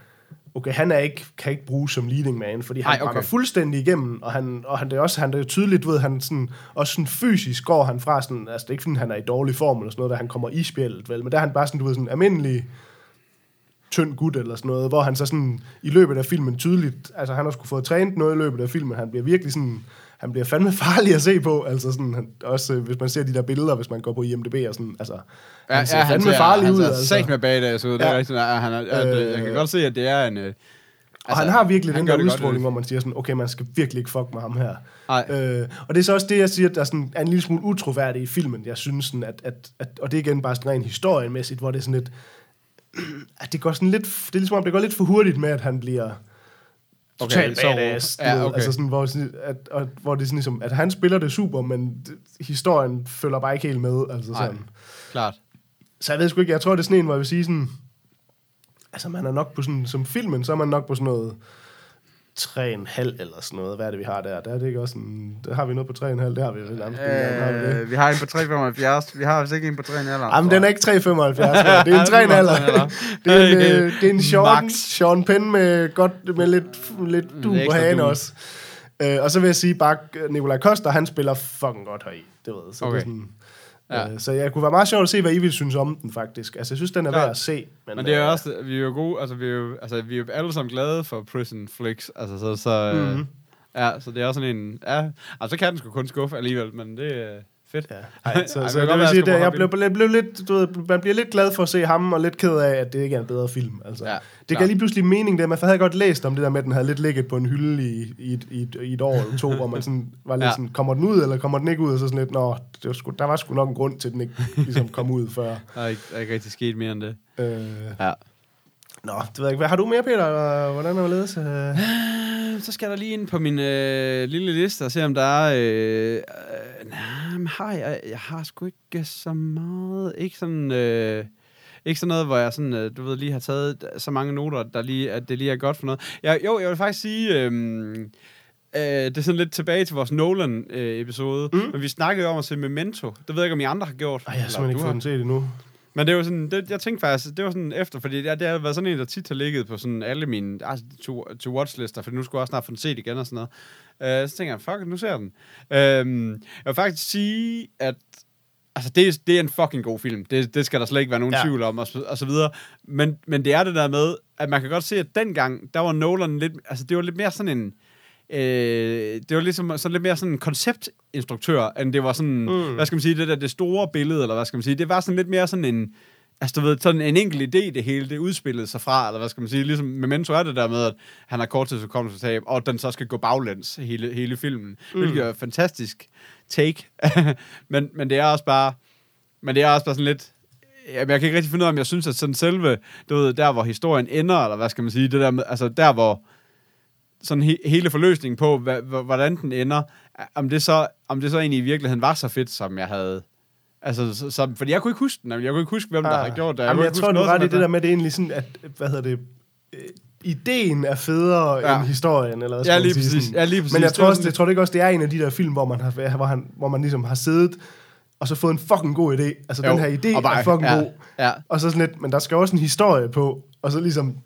Okay, han er ikke, kan ikke bruges som leading man, fordi han brænder fuldstændig igennem, og han det er også, han det er tydeligt, ved han sådan, også sådan fysisk går han fra sådan, altså det er ikke fordi han er i dårlig form eller sådan noget, da han kommer i spjældet, vel, men der er han bare sådan, du ved, sådan almindelig tynd gut eller sådan noget, hvor han så sådan i løbet af filmen tydeligt, altså han har sgu fået trænet noget i løbet af filmen, han bliver virkelig sådan, han bliver fandme farlig at se på, altså sådan, han, også hvis man ser de der billeder, hvis man går på IMDb og sådan, altså, han ser fandme farlig ud. Han ser sagt med bagdags ud, det er rigtigt, jeg kan godt se, at det er en... Og han har virkelig den der udstråling, hvor man siger sådan, okay, man skal virkelig ikke fuck med ham her. Og det er så også det, jeg siger, der er, sådan, er en lille smule utroværdigt i filmen, jeg synes sådan, at og det er igen bare sådan rent historiemæssigt, hvor det er sådan lidt, at det går sådan lidt, det er ligesom om, det går lidt for hurtigt med, at han bliver... Okay, så okay. Altså sådan, hvor det er sådan ligesom, at han spiller det super, men historien følger bare ikke helt med, altså sådan. Ej, klart. Så jeg ved sgu ikke, jeg tror, det er sådan en, hvor jeg vil sige sådan, altså man er nok på sådan, som filmen, så er man nok på sådan noget 3,5 eller sådan noget, hvad er det, vi har der? Der er det ikke også sådan, der har vi noget på 3,5, der har vi lidt andet. Vi har en på 3,75, vi har altså ikke en på 3,5. Jamen, den er ikke 3,75, det er en 3,5. Det er en Sean Penn med, godt, med lidt du på hagen også. Og så vil jeg sige bare, Nikolaj Coster, han spiller fucking godt heri, det ved jeg. Så, det sådan, så jeg kunne være meget sjovt at se, hvad I ville synes om den faktisk. Altså, jeg synes, den er værd at se. Men det er også, vi er jo gode, altså vi er jo alle sammen glade for prison flicks, altså så så det er også sådan en, altså kan den sgu kun skuffe alligevel, men det er fedt. Ja. Ej, så jeg vil sige, det, jeg blev lidt, du ved, man bliver lidt glad for at se ham, og lidt ked af, at det ikke er en bedre film, altså. Ja, det gav lige pludselig mening, det, man havde godt læst om det der med, at den havde lidt ligget på en hylde i et år eller to, hvor man sådan var lidt sådan, kommer den ud, eller kommer den ikke ud, og så sådan lidt, nå, det var sgu, der var sgu nok en grund til, at den ikke ligesom kom ud før. Der er ikke rigtig sket mere end det. Nå, det ved jeg ikke. Har du mere, Peter? Eller hvordan er det ledes? Så skal der lige ind på min lille liste og se, om der er... Jeg har sgu ikke så meget... Ikke sådan noget, hvor jeg sådan, du ved, lige har taget så mange noter, der lige, at det lige er godt for noget. Jeg vil faktisk sige... det er sådan lidt tilbage til vores Nolan-episode, men vi snakkede om at se Memento. Det ved jeg ikke, om I andre har gjort. Ej, jeg har simpelthen ikke fået den set endnu. Men det var sådan, jeg tænkte faktisk, det var sådan efter, fordi det har været sådan en, der tit har ligget på sådan alle mine to-watch-lister, for nu skulle jeg også snart få den set igen og sådan noget. Så tænker jeg, fuck, nu ser jeg den. Jeg vil faktisk sige, at altså, det er en fucking god film. Det skal der slet ikke være nogen tvivl om, og så videre. Men det er det der med, at man kan godt se, at dengang, der var Nolan lidt, altså det var lidt mere sådan en, det var ligesom sådan lidt mere sådan en konceptinstruktør, end det var sådan, hvad skal man sige, det store billede, eller hvad skal man sige, det var sådan lidt mere sådan en, Altså, du ved, sådan en enkelt idé, det hele, det udspillede sig fra, eller hvad skal man sige, ligesom Memento er det der med, at han har korttidshukommelsestab, og den så skal gå baglæns hele filmen, hvilket er fantastisk take, men det er også bare, sådan lidt, jamen, jeg kan ikke rigtig finde ud af, om jeg synes, at sådan selve, du ved, der hvor historien ender, eller hvad skal man sige, det der med, altså der hvor, sådan hele forløsningen på, hvordan den ender, om det så egentlig i virkeligheden var så fedt, som jeg havde. Altså, fordi jeg kunne ikke huske den. Jeg kunne ikke huske, hvem der har gjort det. Jeg tror, du ret i det der med, at det egentlig sådan, at, ideen er federe end historien, eller sådan noget. Ja, lige præcis. Men jeg tror også, det er en af de der film, hvor man ligesom har siddet, og så fået en fucking god idé. Altså, den her idé er fucking god. Ja. Og så sådan lidt, men der skal også en historie på, og så ligesom,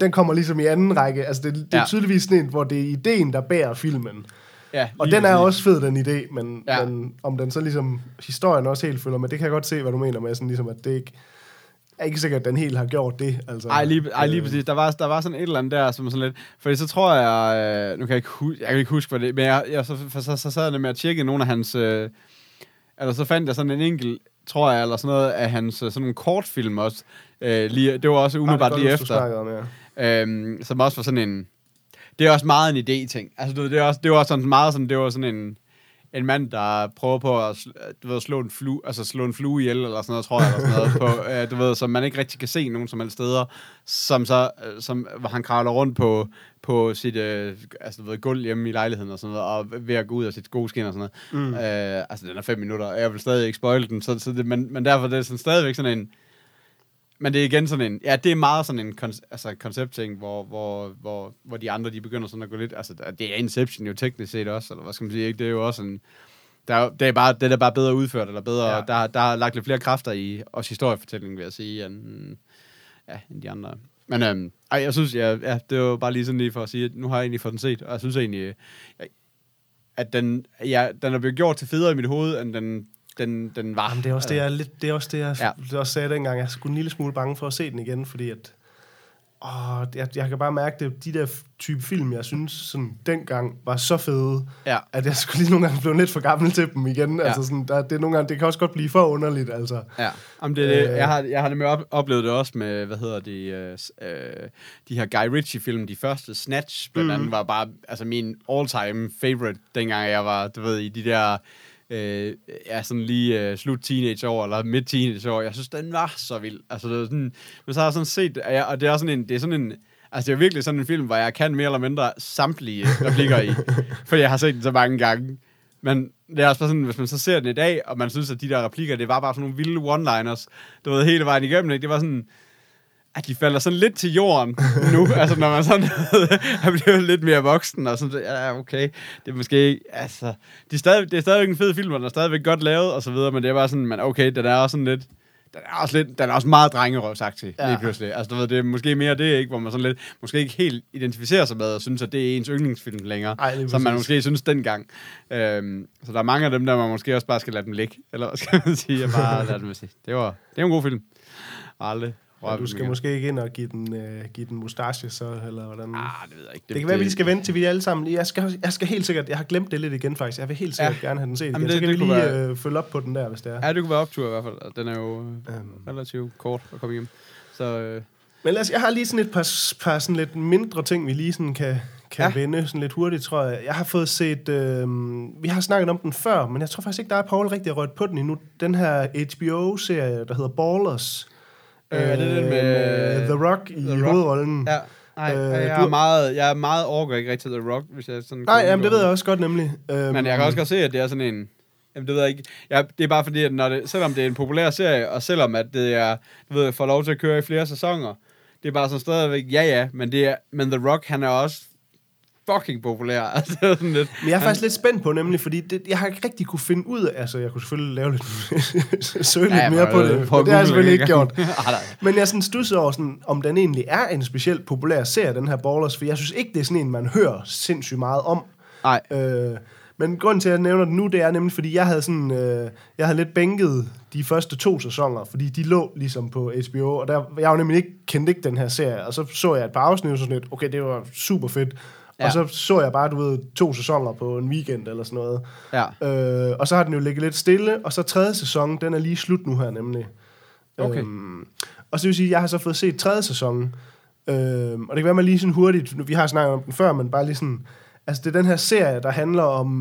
den kommer ligesom i anden række. Altså, det er tydeligvis sådan en, hvor det er ideen, der bærer filmen. Ja, og den er også fed, den idé, men om den så ligesom historien også helt følger med, det kan jeg godt se, hvad du mener med, sådan ligesom, at det ikke er ikke sikkert, at den helt har gjort det. Altså, lige præcis. Der var sådan et eller andet der, som sådan lidt, fordi så tror jeg, nu kan jeg ikke huske, hvad det, men jeg sad jeg med at tjekke nogle af hans, eller så fandt jeg sådan en enkelt, tror jeg, eller sådan noget af hans sådan nogle kortfilm også, lige, det var også umiddelbart lige efter, som også var sådan en. Det er også meget en idé-ting. Altså, det var sådan meget sådan, det var sådan en mand, der prøver på at slå en flue ihjel, eller sådan noget, tror jeg, eller sådan noget, på, du ved, som man ikke rigtig kan se nogen som helst steder, hvor han kravler rundt på sit gulv hjemme i lejligheden, og sådan noget, og ved at gå ud af sit skin og sådan noget. Den er 5 minutter, og jeg vil stadig ikke spoile den, så det, men derfor det er sådan stadigvæk sådan en. Men det er igen sådan en, ja, det er meget sådan en konceptting, hvor de andre, de begynder sådan at gå lidt, altså, det er Inception jo teknisk set også, eller hvad skal man sige, ikke? Det er jo også en, det er bare bedre udført, eller bedre, der er lagt lidt flere kræfter i, også historiefortællingen, vil jeg sige, end de andre. Men, jeg synes, det var bare lige sådan lige for at sige, at nu har jeg egentlig fået den set, og jeg synes egentlig, at den er blevet gjort til federe i mit hoved, end den var. Jamen, det er også det, jeg sagde dengang. Jeg er sgu en lille smule bange for at se den igen, fordi at jeg kan bare mærke, at de der type film, jeg synes sådan, dengang var så fede, at jeg skulle lige nogle gange blive lidt for gammel til dem igen. Ja. Altså, sådan, det er nogle gange, det kan også godt blive for underligt. Altså. Ja. Jamen, jeg har nemlig oplevet det også med, de her Guy Ritchie-film, de første Snatch, blandt andet, var bare altså, min all-time favorite, dengang jeg var, du ved, i de der sådan lige slut teenageår, eller midt teenageår. Jeg synes, den var så vild. Altså, det var sådan, men så har jeg sådan set, og det er sådan en, altså, det er virkelig sådan en film, hvor jeg kan mere eller mindre samtlige replikker i, fordi jeg har set den så mange gange. Men det er også bare sådan, hvis man så ser den i dag, og man synes, at de der replikker, det var bare sådan nogle vilde one-liners, du ved, hele vejen igennem, ikke? Det var sådan, at de falder sådan lidt til jorden nu, altså, når man sådan bliver lidt mere voksen, og sådan, ja, okay, det er måske ikke, altså, det er stadigvæk en fed film, og den er stadigvæk godt lavet, og så videre, men det er bare sådan, men okay, den er også sådan lidt, den er også meget drengerøvsagtig, lige pludselig, altså, du ved, det er måske mere det, ikke, hvor man sådan lidt, måske ikke helt identificerer sig med, og synes, at det er ens yndlingsfilm længere, som man måske synes dengang, så der er mange af dem, der man måske også bare skal lade dem ligge, eller hvad skal man sige, bare lade dem sige, det var en god film, aldrig. Ja, du skal måske ikke ind og give den mustache, så, eller hvordan? Ah, det ved jeg ikke. Det kan være, at vi skal vente til vi alle sammen. Jeg skal helt sikkert, jeg har glemt det lidt igen, faktisk. Jeg vil helt sikkert gerne have den set igen. Så kan vi lige følge op på den der, hvis det er. Ja, det kunne være optur i hvert fald. Den er jo relativt kort at komme hjem. Så, Men jeg har lige sådan et par sådan lidt mindre ting, vi lige sådan kan vende sådan lidt hurtigt, tror jeg. Jeg har fået set, vi har snakket om den før, men jeg tror faktisk ikke, der er Paul rigtig rødt på den endnu. Den her HBO-serie, der hedder Ballers. Er det den med The Rock i hovedrollen? Ja. Nej, jeg er meget overgår ikke rigtig The Rock, hvis jeg sådan. Nej, jamen det ved jeg også godt nemlig. Men jeg kan også godt se, at det er sådan en. Jamen det ved jeg ikke. Det er bare fordi, at selvom det er en populær serie, og selvom at det er, du ved, får lov til at køre i flere sæsoner, det er bare sådan stadigvæk, men The Rock, han er også fucking populær. Altså, sådan lidt. Men jeg er faktisk lidt spændt på, nemlig, fordi jeg har ikke rigtig kunne finde ud af, altså, jeg kunne selvfølgelig lave lidt, lidt mere på det, men det har jeg selvfølgelig ikke gjort. Men jeg sådan studsede over, sådan, om den egentlig er en specielt populær serie, den her Ballers, for jeg synes ikke, det er sådan en, man hører sindssygt meget om. Nej. Men grunden til, at jeg nævner den nu, det er nemlig, fordi jeg havde sådan, lidt bænket de første 2 sæsoner, fordi de lå ligesom på HBO, og der, jeg jo nemlig kendte ikke den her serie, og så jeg et par afsnit, og sådan lidt, okay, det var super fedt. Ja. Og så jeg bare, du ved, 2 sæsoner på en weekend eller sådan noget. Ja. Og så har den jo ligget lidt stille, og så 3. sæson, den er lige slut nu her nemlig. Okay. Og så vil sige, at jeg har så fået set tredje sæson. Og det kan være, man lige sådan hurtigt, vi har snakket om den før, men bare lige sådan, altså det er den her serie, der handler om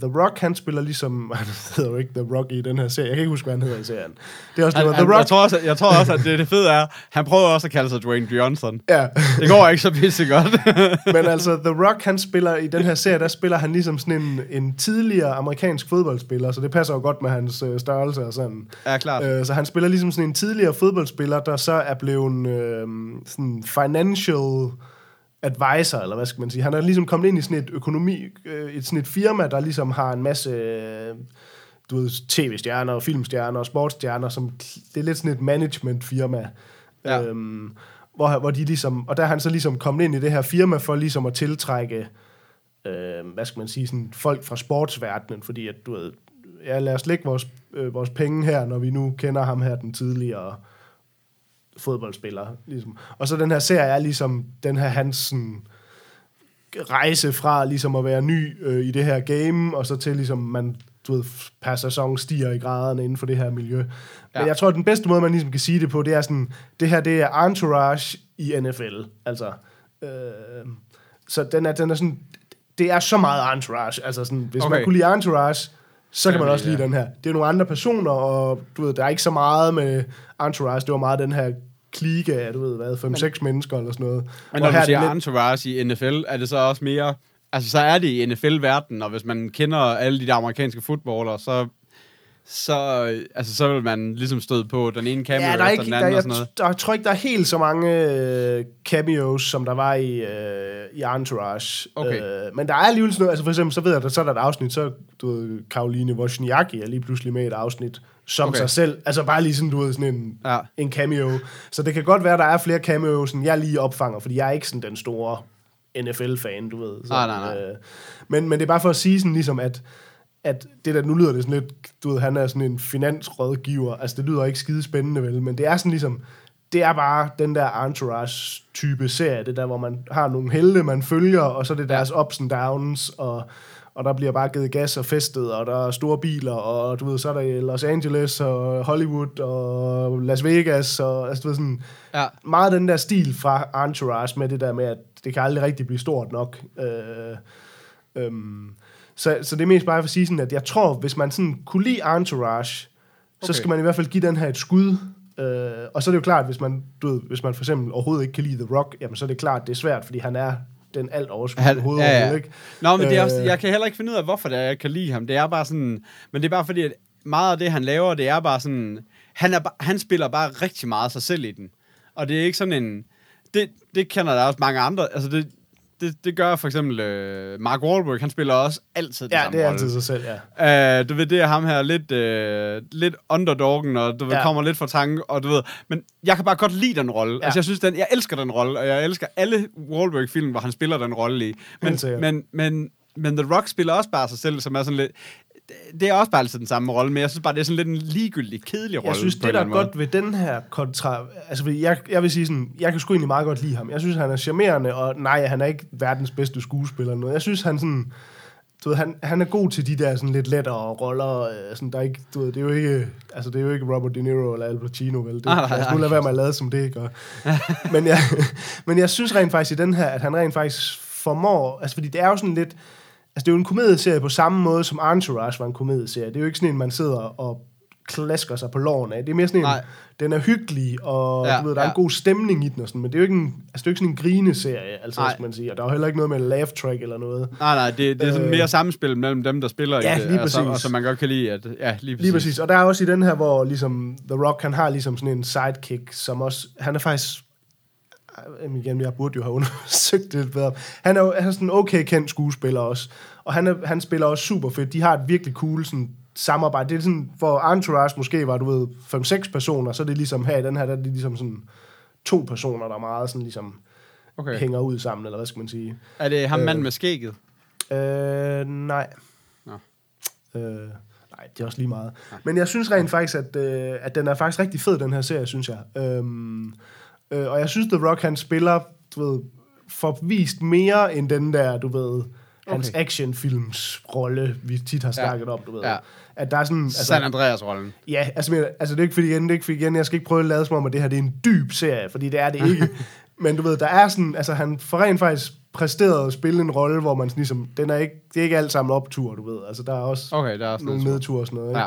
The Rock, han spiller ligesom, han hedder jo ikke The Rock i den her serie, jeg kan ikke huske, hvad han hedder i serien. Det er også han, The Rock. Jeg tror også, at det fede er, han prøver også at kalde sig Dwayne Johnson. Ja. Det går ikke så pisse godt. Men altså, The Rock, han spiller i den her serie, der spiller han ligesom sådan en tidligere amerikansk fodboldspiller, så det passer jo godt med hans størrelse og sådan. Ja, klart. Så han spiller ligesom sådan en tidligere fodboldspiller, der så er blevet sådan financial advisor, eller hvad skal man sige. Han er ligesom kommet ind i sådan et økonomi, et sådan et firma, der ligesom har en masse, du ved, tv-stjerner og filmstjerner og sportsstjerner, som det er lidt sådan et managementfirma, ja. Hvor de ligesom, og der er han så ligesom kommet ind i det her firma for ligesom at tiltrække, hvad skal man sige, sådan folk fra sportsverdenen, fordi at, du ved, ja, lad os lægge vores penge her, når vi nu kender ham her, den tidligere fodboldspiller, ligesom. Og så den her serie er ligesom den her Hansen rejse fra ligesom at være ny i det her game, og så til ligesom man, du ved, per sæson stiger i graderne inden for det her miljø. Ja. Men jeg tror, at den bedste måde, man ligesom kan sige det på, det er sådan, det her, det er Entourage i NFL. Altså, så den er sådan, det er så meget Entourage. Altså sådan, hvis man kunne lide Entourage, så kan man også lide den her. Det er nogle andre personer, og du ved, der er ikke så meget med Entourage. Det var meget den her klike af, du ved hvad, 5-6 mennesker eller sådan noget. Men når du siger lidt Entourage i NFL, er det så også mere, altså så er det i NFL-verdenen, og hvis man kender alle de der amerikanske fodboldere, så vil man ligesom støde på den ene cameo, ja, der er ikke, efter den anden, der, og sådan noget. Jeg tror ikke, der er helt så mange cameos, som der var i Entourage. Okay. Men der er alligevel sådan noget, altså for eksempel, så ved jeg, at så er der et afsnit, så, du ved, Caroline Wozniacki er lige pludselig med et afsnit som sig selv. Altså bare lige sådan, du ved, sådan en cameo. Så det kan godt være, der er flere cameos, som jeg lige opfanger, fordi jeg er ikke sådan den store NFL-fan, du ved. Så, nej. Men det er bare for at sige sådan ligesom, at det der, nu lyder det sådan lidt, du ved, han er sådan en finansrådgiver, altså det lyder ikke skide spændende, vel, men det er sådan ligesom, det er bare den der Entourage-type serie, det der, hvor man har nogle helte, man følger, og så er det deres ups and downs, og der bliver bare givet gas og festet, og der er store biler, og du ved, så er der Los Angeles, og Hollywood, og Las Vegas, og altså du ved sådan, meget den der stil fra Entourage, med det der med, at det kan aldrig rigtig blive stort nok. Så det er mest bare for at sige sådan, at jeg tror, hvis man sådan kunne lide Entourage, så skal man i hvert fald give den her et skud. Og så er det jo klart, hvis man for eksempel overhovedet ikke kan lide The Rock, jamen så er det klart, det er svært, fordi han er den alt overskuende hovedet, ikke? Nå, men det er også, jeg kan heller ikke finde ud af, hvorfor det er, jeg kan lide ham. Det er bare sådan, men det er bare fordi, at meget af det, han laver, det er bare sådan, han spiller bare rigtig meget sig selv i den. Og det er ikke sådan en, det kender der også mange andre, altså det gør for eksempel Mark Wahlberg, han spiller også altid den samme rolle. Ja, det er altid sig selv, ja. Du ved, det er ham her lidt underdoggen, og du ved, kommer lidt fra tanke, og du ved, men jeg kan bare godt lide den rolle. Ja. Altså, jeg elsker den rolle, og jeg elsker alle Wahlberg-film, hvor han spiller den rolle i. Men The Rock spiller også bare sig selv, som er sådan lidt, det er også bare altid den samme rolle, men jeg synes bare, det er sådan lidt en ligegyldig, kedelig rolle. Jeg synes, det der er godt ved den her kontra, altså jeg vil sige sådan, jeg kan sgu egentlig meget godt lide ham. Jeg synes, han er charmerende, og nej, han er ikke verdens bedste skuespiller eller noget. Jeg synes, han sådan, du ved, han er god til de der sådan lidt lettere roller, sådan der ikke, du ved, det er jo ikke Robert De Niro eller Al Pacino, vel? Det altså, nu lad være med at lade som det gør. men jeg synes rent faktisk i den her, at han rent faktisk formår, altså fordi det er jo sådan lidt, altså, det er jo en komedieserie på samme måde, som Entourage var en komedieserie. Det er jo ikke sådan en, man sidder og klasker sig på lårene af. Det er mere sådan en, den er hyggelig, og du ved, der er en god stemning i den og sådan, men det er jo ikke en, altså, det er jo ikke sådan en grineserie, altså, skal man sige. Og der er jo heller ikke noget med en laugh track eller noget. Nej, det er sådan mere samspil mellem dem, der spiller i det, og så man godt kan lide. At, ja, lige præcis. Og der er også i den her, hvor ligesom The Rock, han har ligesom sådan en sidekick, som også, han er faktisk, igen, jeg burde jo have undersøgt det bedre. Han er sådan en okay kendt skuespiller også, og han spiller også super fedt. De har et virkelig cool sådan samarbejde. Det er sådan, for Entourage måske var, du ved, 5-6 personer, så er det ligesom her i den her, der er det ligesom sådan 2 personer, der meget sådan ligesom hænger ud sammen, eller hvad skal man sige. Er det ham manden med skægget? Nej. Nå. Nej, det er også lige meget. Nej. Men jeg synes rent faktisk, at den er faktisk rigtig fed, den her serie, synes jeg. Og jeg synes, The Rock, han spiller, du ved, forvist mere end den der, du ved, hans actionfilms rolle, vi tit har snakket om, du ved. Ja. At der er sådan... Altså, San Andreas-rollen. Ja, altså det er ikke fordi, jeg skal ikke prøve at lade som om, at det her det er en dyb serie, fordi det er det ikke. Men du ved, der er sådan... Altså han får rent faktisk præsteret at spille en rolle, hvor man sådan, ligesom... Det er ikke alt sammen optur, du ved. Altså der er også nogle nedtur og sådan noget, ikke? Ja.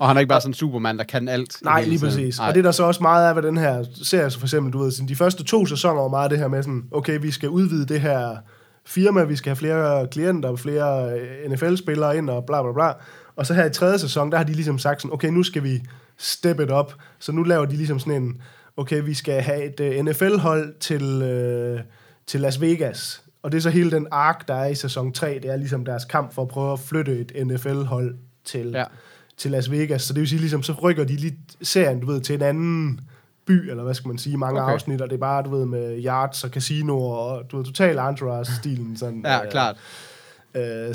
Og han er ikke bare sådan en Superman, der kan alt. Nej, lige præcis. Og det er der så også meget af, hvad den her serie, så for eksempel, du ved, sådan, de første 2 sæsoner var meget det her med sådan, okay, vi skal udvide det her firma, vi skal have flere klienter, flere NFL-spillere ind og bla bla bla. Og så her i 3. sæson, der har de ligesom sagt sådan, okay, nu skal vi step it up. Så nu laver de ligesom sådan en, okay, vi skal have et NFL-hold til Las Vegas. Og det er så hele den ark, der er i sæson 3, det er ligesom deres kamp for at prøve at flytte et NFL-hold til Las Vegas, så det vil sige, ligesom, så rykker de lige serien, du ved, til en anden by, eller hvad skal man sige, mange afsnit, og det er bare, du ved, med yards og casinoer, og du ved, total Entourage-stilen. Sådan, klart.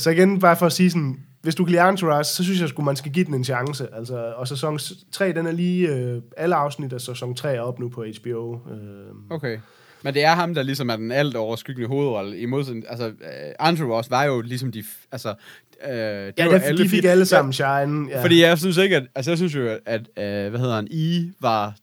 Så igen, bare for at sige sådan, hvis du kan lide Entourage, så synes jeg sgu, man skal give den en chance, altså, og sæson 3, den er lige, alle afsnit af sæson 3 er op nu på HBO. Okay. Men det er ham, der ligesom er den alt overskyggende hovedrolle i modsætning. Altså, Entourage var jo ligesom de... de fik alle sammen shine. Ja. Fordi jeg synes ikke, at... Altså, jeg synes jo, at... hvad hedder han? I var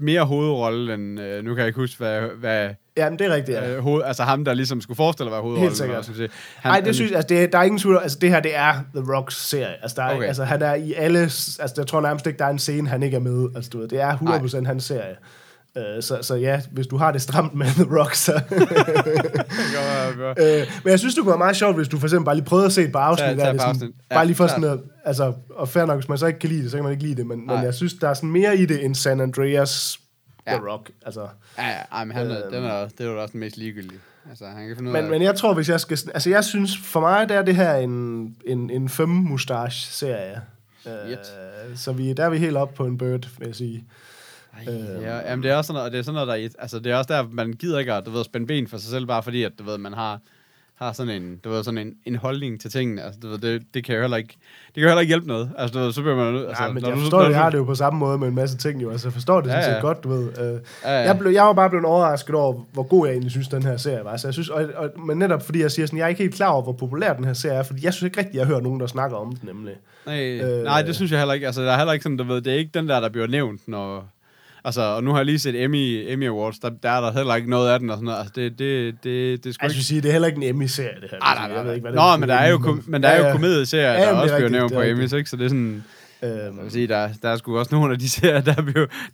mere hovedrolle end... nu kan jeg ikke huske, hvad jamen, det er rigtigt, ja. Altså, ham, der ligesom skulle forestille at være hovedrollen. Helt sikkert. Nej, det synes jeg... Altså, der er ingen tvivl. Altså, det her, det er The Rock's serie. Altså, altså, han er i alle... Altså, jeg tror nærmest ikke, der er en scene, han ikke er med. Altså, du ved, det er 100% hans serie. Så ja, hvis du har det stramt med The Rock, så... men jeg synes, det kunne være meget sjovt, hvis du for eksempel bare lige prøvede at se et par afsnit. Bare lige for sådan noget... Altså, og fair nok, hvis man så ikke kan lide det, så kan man ikke lide det. Men jeg synes, der er sådan mere i det end San Andreas The Rock. Altså, men han det er jo også den mest ligegyldige. Altså, han kan finde ud af... Men jeg tror, hvis jeg skal... Altså, jeg synes, for mig, der er det her en 5-mustache-serie. Så der er vi helt oppe på en bird, vil jeg sige. Jamen det er også sådan noget, og det er sådan noget, der, altså det er også der, man gider ikke at, du ved, spænde ben for sig selv, bare fordi, at du ved, man har sådan en, du ved, sådan en holdning til tingene, altså du ved, det kan jo heller ikke, det kan jo heller ikke hjælpe noget, altså du ved, så bliver man nødt, altså. Ja, men jeg forstår, det har det jo på samme måde med en masse ting jo, altså jeg forstår det sådan set godt, du ved. Jeg var bare blevet overrasket over, hvor god jeg egentlig synes, den her serie var, så jeg synes, men netop fordi jeg siger sådan, jeg er ikke helt klar over, hvor populær den her serie er, fordi jeg synes ikke rigtigt, jeg hører nogen, der snakker om den nemlig. Nej, det synes jeg heller ikke, altså der er heller ikke sådan, du ved, det er ikke den der bliver nævnt, når... Altså, og nu har jeg lige set Emmy Awards, der er der heller ikke noget af den og sådan noget. Altså, det er sgu ikke... Jeg sige, det er heller ikke en Emmy-serie, det her. Nej, men der er jo komedieserier, der også bliver nævnt på Emmys, ikke? Så det er sådan... Jeg vil sige, der er sgu også nogle af de serier,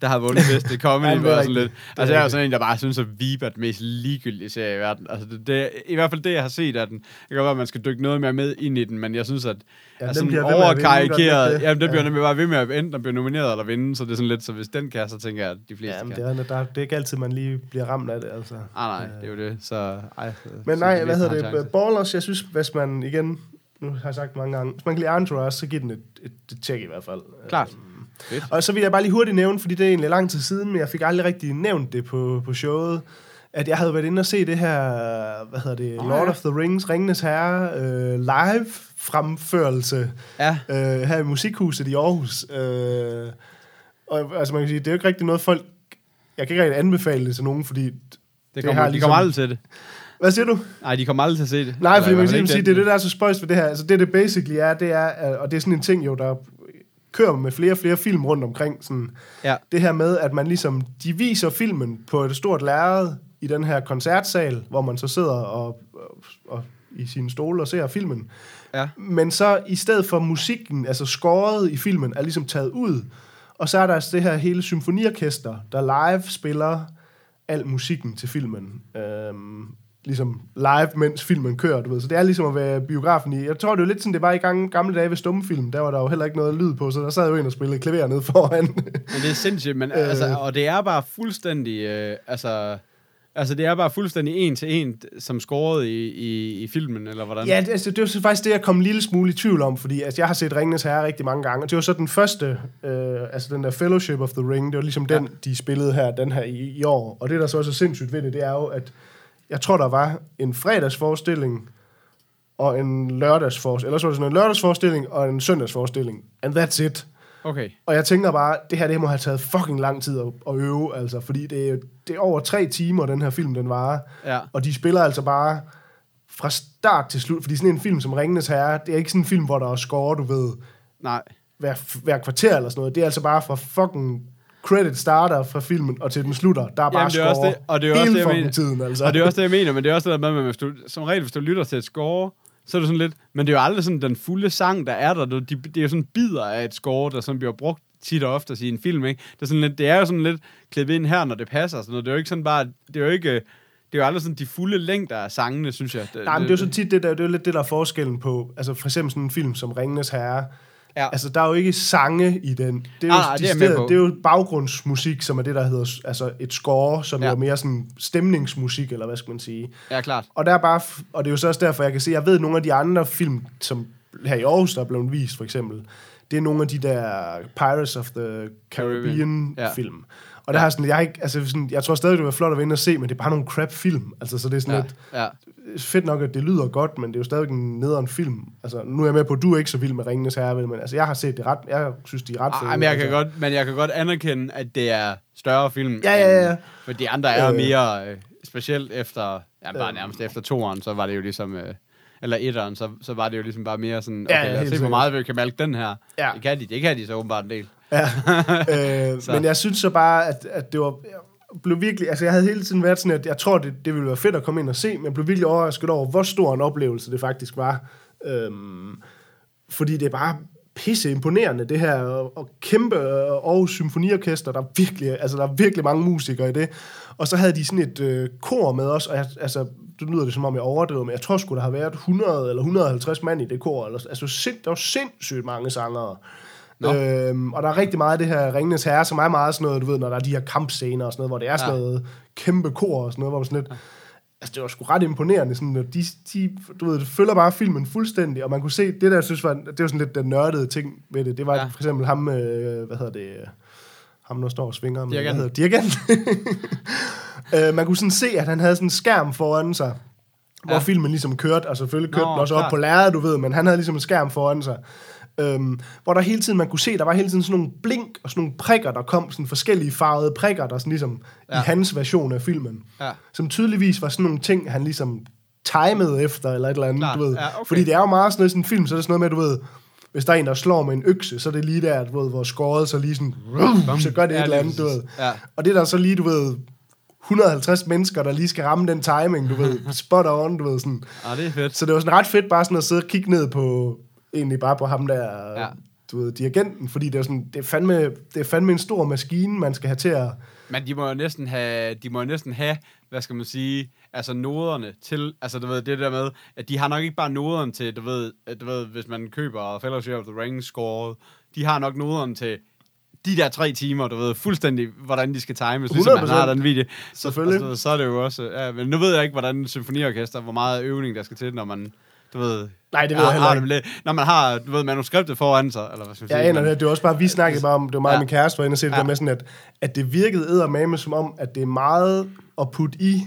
der har vundet bedste comedy. Lidt. Altså, jeg er jo sådan en, der bare synes, at Veep er den mest ligegyldige serie i verden. Altså, det, i hvert fald det, jeg har set af den. Det kan godt være, at man skal dykke noget mere med ind i den, men jeg synes, at sådan overkarikeret... Jamen, det bliver nemlig bare ved med at enten at blive nomineret eller vinde, så det er sådan lidt, så hvis den kan, så tænker jeg, at de fleste kan. Jamen, det er ikke altid, man lige bliver ramt af det, altså. Nej, det er jo det, så... Men nej, hvad hedder det? Ballers, jeg synes, hvis man igen... Nu har jeg sagt mange gange. Hvis man kan lide Entourage, så giv den et tjek i hvert fald. Klart. Og så vil jeg bare lige hurtigt nævne, fordi det er egentlig lang tid siden, men jeg fik aldrig rigtig nævnt det på showet, at jeg havde været inde og se det her, hvad hedder det, Lord of the Rings, Ringenes Herre, live fremførelse her i Musikhuset i Aarhus. Og altså man kan sige, det er jo ikke rigtig noget folk... Jeg kan ikke rigtig anbefale det til nogen, fordi... De kommer aldrig til det. Hvad siger du? Nej, de kommer aldrig til at se det. Nej, for man kan sige, det er det, der er så spøjst ved det her. Altså det basically er, det er, og det er sådan en ting jo, der kører med flere og flere film rundt omkring. Sådan, det her med, at man ligesom, de viser filmen på et stort lærred i den her koncertsal, hvor man så sidder og i sine stole og ser filmen. Ja. Men så i stedet for musikken, altså scoret i filmen, er ligesom taget ud. Og så er der altså det her hele symfoniorkester, der live spiller al musikken til filmen. Ligesom live, mens filmen kører, du ved. Så det er ligesom at være biografen i... Jeg tror, det er lidt sådan, det var i gamle dage ved stummefilm. Der var der jo heller ikke noget lyd på, så der sad jo en og spillede klaver nede foran. Men det er sindssygt, men altså... Og det er bare fuldstændig... Altså, det er bare fuldstændig en til en, som scoret i filmen, eller hvordan? Ja, altså, det var faktisk det, jeg kom en lille smule i tvivl om, fordi altså, jeg har set Ringenes Herre rigtig mange gange, og det var så den første, altså den der Fellowship of the Ring, det var ligesom den, de spillede her, den her i år. Og det, der så også er sindssygt ved det er jo, at jeg tror, der var en fredagsforestilling og en lørdagsforestilling. Eller så var det sådan en lørdagsforestilling og en søndagsforestilling. And that's it. Okay. Og jeg tænker bare, det må have taget fucking lang tid at øve, altså. Fordi det er over 3 timer, den her film, den varer. Ja. Og de spiller altså bare fra start til slut, fordi sådan en film som Ringenes Herre, det er ikke sådan en film, hvor der er score, du ved, nej, hver kvarter eller sådan noget. Det er altså bare fra fucking credit starter fra filmen, og til den slutter, der er bare score hele fucking tiden, altså. Og det er også det, jeg mener, men det er også det der med, hvis du, som regel, hvis du lytter til et score, så er det sådan lidt, men det er jo aldrig sådan den fulde sang, der er der. Det er jo sådan bidder af et score, der sådan bliver brugt tit og ofte i en film, ikke? Det er sådan lidt, det er jo sådan lidt klippet ind her, når det passer, sådan noget. Det er jo ikke sådan bare, det er jo aldrig sådan de fulde længder af sangene, synes jeg. Nej, men det er jo så tit, det er jo lidt det, der er forskellen på, altså for eksempel sådan en film som Ringenes Herre. Ja. Altså, der er jo ikke sange i den. Det er jo, det er jo baggrundsmusik, som er det, der hedder altså et score, som er jo mere sådan stemningsmusik, eller hvad skal man sige. Ja, klart. Og, der er bare, og det er jo så også derfor, jeg kan se, jeg ved, nogle af de andre film, som her i Aarhus, der er blevet vist, for eksempel, det er nogle af de der Pirates of the Caribbean-film. Ja. Og der har sådan, jeg tror stadig, det var flot at være inde og se, men det er bare nogle crap-film. Altså, så det er sådan lidt... Ja. Fedt nok, at det lyder godt, men det er jo stadig en nederen film. Altså, nu er jeg med på, at du er ikke så vild med Ringenes Herre, men altså, jeg har set det ret... Jeg synes, de er ret fede. Men jeg kan godt anerkende, at det er større film. Ja. For de andre er mere... specielt efter... bare nærmest efter 2'eren, så var det jo ligesom... eller 1'eren, så var det jo ligesom bare mere sådan... Okay, ja, se, hvor meget vi kan mælke den her. Ja. Det kan de så åbenbart en del. Ja. Men jeg synes så bare, at det var... blev virkelig, altså jeg havde hele tiden været sådan, at jeg tror, det ville være fedt at komme ind og se, men jeg blev virkelig overrasket over, hvor stor en oplevelse det faktisk var. Fordi det er bare pisse imponerende, det her, og kæmpe Aarhus Symfoniorkester, der er virkelig mange musikere i det. Og så havde de sådan et kor med os, og det lyder det som om jeg overdriver, men jeg tror sgu, der har været 100 eller 150 mand i det kor, der var sindssygt mange sangere. No. Og der er rigtig meget af det her Ringenes Herre, som er meget sådan noget, du ved, når der er de her kampscener og sådan noget, hvor det er sådan noget kæmpe kor og sådan noget, hvor man sådan lidt, altså det var sgu ret imponerende, sådan at de du ved, følger bare filmen fuldstændig, og man kunne se, det der jeg synes var, det var sådan lidt den nørdede ting ved det, det var for eksempel ham, ham der står og svinger med, hvad hedder dirigent. Man kunne sådan se, at han havde sådan en skærm foran sig, hvor filmen ligesom kørte, og selvfølgelig kørte den også op på lærredet, du ved, men han havde ligesom en skærm foran sig. Hvor der hele tiden, man kunne se, der var hele tiden sådan nogle blink og sådan nogle prikker, der kom, sådan forskellige farvede prikker, der sådan ligesom i hans version af filmen, som tydeligvis var sådan nogle ting, han ligesom timede efter, eller et eller andet, du ved. Ja, okay. Fordi det er jo meget sådan noget, sådan en film, så er det sådan noget med, du ved, hvis der er en, der slår med en økse, så er det lige der, du ved, hvor skåret så lige sådan, så gør det et eller andet, du ved. Ja. Og det der så lige, du ved, 150 mennesker, der lige skal ramme den timing, du ved, spot on, du ved, sådan. Ja, det er fedt. Så det var sådan ret fedt, bare sådan at sidde og kigge ned på egentlig bare på ham der, du ved, dirigenten, fordi det er sådan, det er fandme en stor maskine, man skal have til at... Men de må jo næsten have, hvad skal man sige, altså noderne til, altså du ved, det der med, at de har nok ikke bare noderne til, du ved hvis man køber Fellowship of the Ring score, de har nok noderne til de der 3 timer, du ved, fuldstændig, hvordan de skal times, ligesom man har den video. Selvfølgelig. Altså, så er det jo også, men nu ved jeg ikke, hvordan symfoniorkester, hvor meget øvning der skal til, når man... Du ved, nej, det ved jeg heller ikke. Når man har, du ved, manuskriptet foran sig, eller hvad skal man sige? Ja, det er også bare, vi snakkede bare om, det var meget min kæreste, hvor jeg endte det der med sådan, at det virkede eddermame som om, at det er meget at putte i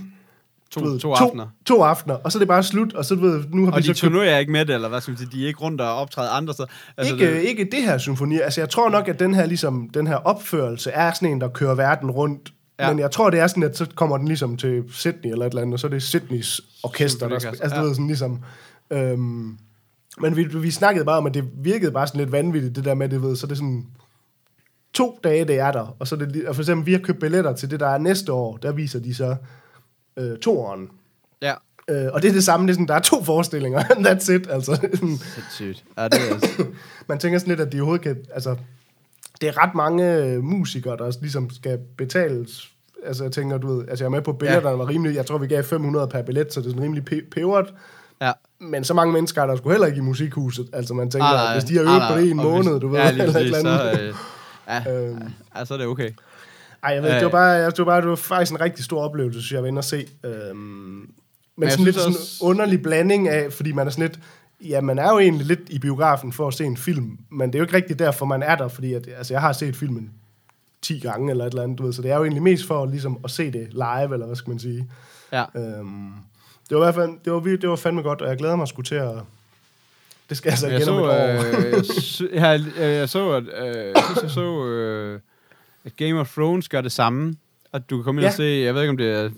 to aftener, og så er det bare slut, og så du ved, nu har og vi så... Og de turnerer ikke med det, eller hvad skal man sige, de er ikke rundt og optræder andre steder? Altså, ikke det her symfoni, altså jeg tror nok, at den her, ligesom, den her opførelse er sådan en, der kører verden rundt. Ja. Men jeg tror, det er sådan, at så kommer den ligesom til Sydney eller et eller andet, og så er det Sydneys orkester, der spiller. Altså du ved, sådan ligesom... men vi snakkede bare om, at det virkede bare sådan lidt vanvittigt, det der med, det ved, så det er sådan 2 dage, det er der, og så er det, og for eksempel, vi har købt billetter til det, der er næste år, der viser de så 2'eren. Ja. Og det er det samme, det er sådan, der er 2 forestillinger, that's it, altså. Sindssygt. Ja, det er også. Man tænker sådan lidt, at de overhovedet kan, altså, det er ret mange musikere, der ligesom skal betales, altså jeg tænker, du ved, altså jeg er med på billetterne, var rimelig, jeg tror, vi gav 500 per billet, så det er sådan rimelig peberet. Ja. Men så mange mennesker, der skulle heller ikke i musikhuset. Altså man tænker, hvis de har øvet på det i en måned, du ved, eller et eller andet. Så er det okay. Ej, jeg ved, det var faktisk en rigtig stor oplevelse, synes jeg, var inde at se. Men sådan lidt sådan også... underlig blanding af, fordi man er sådan lidt, ja, man er jo egentlig lidt i biografen for at se en film, men det er jo ikke rigtigt derfor, man er der, fordi at, altså, jeg har set filmen 10 gange, eller et eller andet, du ved, så det er jo egentlig mest for ligesom, at se det live, eller hvad skal man sige. Ja. Det var i hvert fald, det var fandme godt, og jeg glæder mig sgu til at... Det skal jeg så igen om et år. Jeg så, at Game of Thrones gør det samme, og du kan komme ind og se, jeg ved ikke, om det er,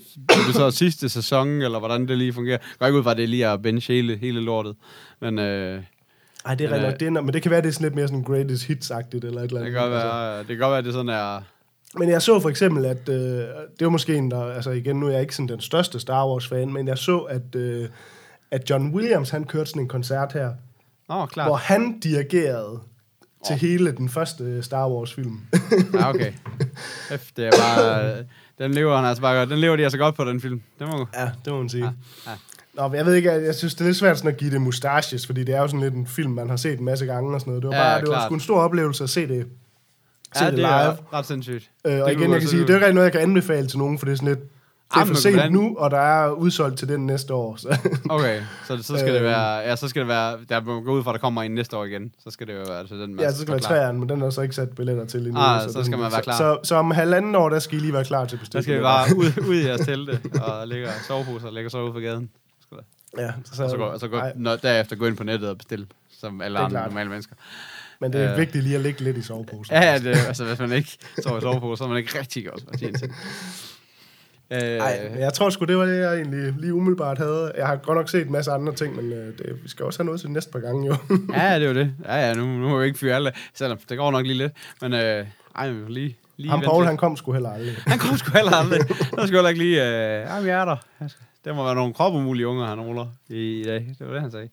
så sidste sæson, eller hvordan det lige fungerer. Jeg går ikke ud fra, at det er lige at binge hele lortet, men... Ej, det er rigtigt, men det kan være, det er sådan lidt mere sådan greatest hits-agtigt, eller et eller andet. Det kan godt være, at det sådan er... Men jeg så for eksempel, at... det var måske en, der... Altså igen, nu er jeg ikke sådan den største Star Wars-fan, men jeg så, at John Williams, han kørte sådan en koncert her, klart. Hvor han dirigerede til hele den første Star Wars-film. Ja, okay. Det er bare... Den lever de altså godt på, den film. Ja, det må man sige. Ja. Nå, men jeg ved ikke, jeg synes, det er lidt svært sådan at give det mustaches, fordi det er jo sådan lidt en film, man har set en masse gange og sådan noget. Det var sgu en stor oplevelse at se det. Det live. Er ret sindssygt. Og igen, jeg kan sige, det er jo ikke noget, jeg kan anbefale til nogen, for det er sådan lidt, det er for sent nu, og der er udsolgt til den næste år. Så. Okay, så skal det være, der må gå ud fra, der kommer en næste år igen, så skal det jo være til den. Ja, så skal det være træerne, men den er så ikke sat billetter til endnu. Så skal man være klar. Så om halvanden år, der skal I lige være klar til bestilling. Der skal I bare ud i jeres telte, og lægge soveposer og lægge sig ud på gaden. Ja, så derefter gå ind på nettet og bestille, som alle andre normale mennesker. Men det er vigtigt lige at ligge lidt i soveposen. Ja, hvis man ikke sover i soveposen, så er man ikke rigtig godt. Jeg tror sgu, det var det, jeg egentlig lige umiddelbart havde. Jeg har godt nok set en masse andre ting, men vi skal også have noget til næste par gange, jo. Ja, det er jo det. Ja, nu må vi ikke fyre alle, selvom det går nok lige lidt. Men vi vil lige ham Paul, han kom sgu heller aldrig. Han skulle heller ikke lige... jeg er der. Der må være nogle kropumulige unger, han ruller i dag. Det var det, han sagde.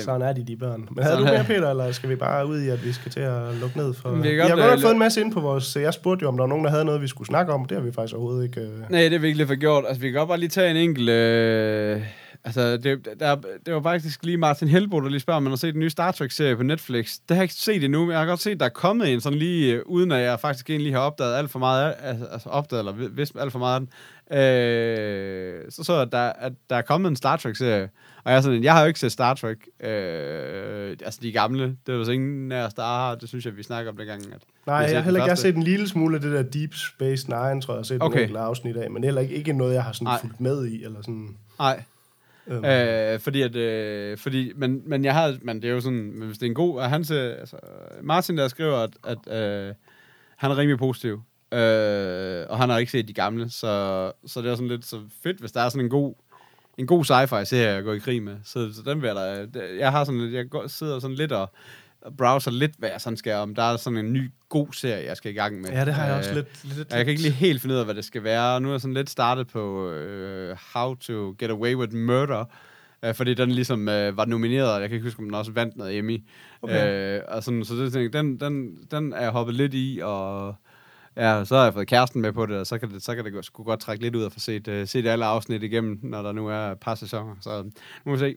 Sådan er de børn. Men havde du mere, Peter, eller skal vi bare ud i, at vi skal til at lukke ned for... Vi har godt nok fået en masse ind på vores... Jeg spurgte jo, om der var nogen, der havde noget, vi skulle snakke om. Det har vi faktisk overhovedet ikke... Nej, det har vi ikke lige fået gjort. Altså, vi kan godt bare lige tage en enkelt... det var faktisk lige Martin Helbo, der lige spørger, om man har set den nye Star Trek-serie på Netflix. Det har jeg ikke set endnu, men jeg har godt set, der er kommet en sådan lige, uden at jeg faktisk egentlig har opdaget alt for meget, altså opdaget eller vidst alt for meget af den. At der er kommet en Star Trek-serie, og jeg har jo ikke set Star Trek, de gamle, det var så ingen af os, der har, det synes jeg, vi snakker om den gang. Nej, jeg har set en lille smule af det der Deep Space Nine, tror jeg, jeg har set en enkelt afsnit af, men heller ikke noget, jeg har sådan fulgt med i, eller sådan... Nej. Men det er jo sådan, hvis det er en god, og han siger, Martin der skriver, at han er rimelig positiv, og han har ikke set de gamle, så det er sådan lidt så fedt, hvis der er sådan en god sci-fi serie at gå i krig med, så den vil der. Jeg sidder sådan lidt og browser lidt, hvad jeg sådan skal, om der er sådan en ny god serie, jeg skal i gang med. Ja, det har jeg også lidt. Jeg kan ikke lige helt finde ud af, hvad det skal være. Nu er jeg sådan lidt startet på How to get away with murder, fordi den ligesom var nomineret, og jeg kan ikke huske, om den også vandt noget Emmy. Okay. Og sådan, så det tænkte, den er jeg hoppet lidt i, og ja, så har jeg fået kæresten med på det, og så kan det sgu godt trække lidt ud og få set alle afsnit igennem, når der nu er et par sæsoner. Så nu må vi se.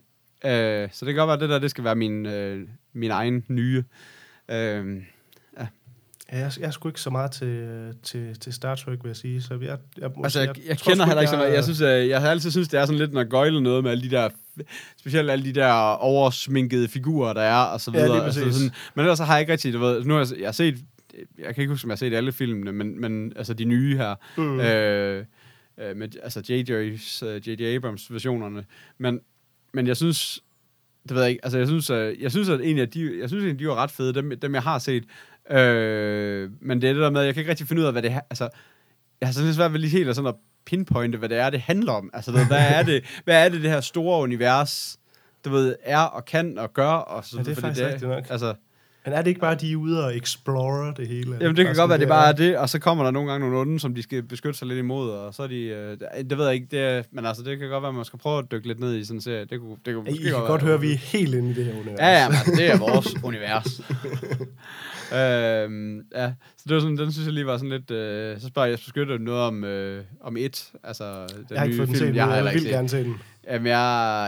Så det kan godt være, at det skal være min egen nye... Jeg er sgu ikke så meget til Star Trek, vil jeg sige. Så jeg kender heller ikke så meget. Jeg har altid synes, det er sådan lidt noget gøjlet noget med alle de der... Specielt alle de der oversminkede figurer, der er, og så videre. Ja, altså sådan, men ellers har jeg ikke rigtigt... Du ved, nu har jeg set... Jeg kan ikke huske, om jeg har set alle filmene, men altså de nye her... med, altså J.J. Abrams versionerne. Men jeg synes... Det ved jeg ikke. Altså, jeg synes, at de var ret fede, dem jeg har set. Men det er det der med, jeg kan ikke rigtig finde ud af, hvad det er. Altså, jeg har sådan lidt svært ved lige helt at, sådan at pinpointe, hvad det er, det handler om. Altså, hvad er det her store univers, du ved, er og kan og gør? Og så, ja, det er faktisk rigtigt nok. Altså, men er det ikke bare, de er ude og explore det hele? Jamen, det kan godt være, det bare er det, og så kommer der nogle gange nogle onde, som de skal beskytte sig lidt imod, og så er de... det ved jeg ikke, men altså, det kan godt være, at man skal prøve at dykke lidt ned i sådan en serie. Det kunne I kan godt høre, vi er helt inde i det her univers. Ja, men altså, det er vores univers. Ja, så det var sådan, den synes jeg lige var sådan lidt... så spørger jeg beskytter noget om et, altså den nye film. Jeg har ikke fået den set, jeg vil gerne se den. Jamen, jeg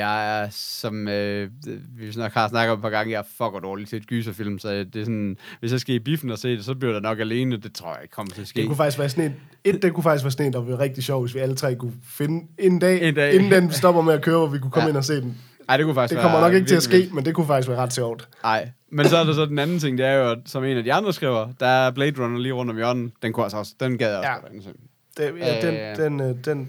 er, som vi har snakket om et par gange, jeg er fucker dårlig til et gyserfilm, så det er sådan, hvis jeg skal i biffen og se det, så bliver der nok alene, det tror jeg ikke kommer til at ske. Det kunne faktisk være sådan en, der ville være rigtig sjov, hvis vi alle tre kunne finde en dag, inden den stopper med at køre, hvor vi kunne komme ind og se den. Ej, det kunne faktisk være... Det kommer nok ikke til at ske, men det kunne faktisk være ret sjovt. Nej, men så er der så den anden ting, det er jo, at, som en af de andre skriver, der er Blade Runner lige rundt om hjørnet, den kunne også, den gad jeg også. Ja.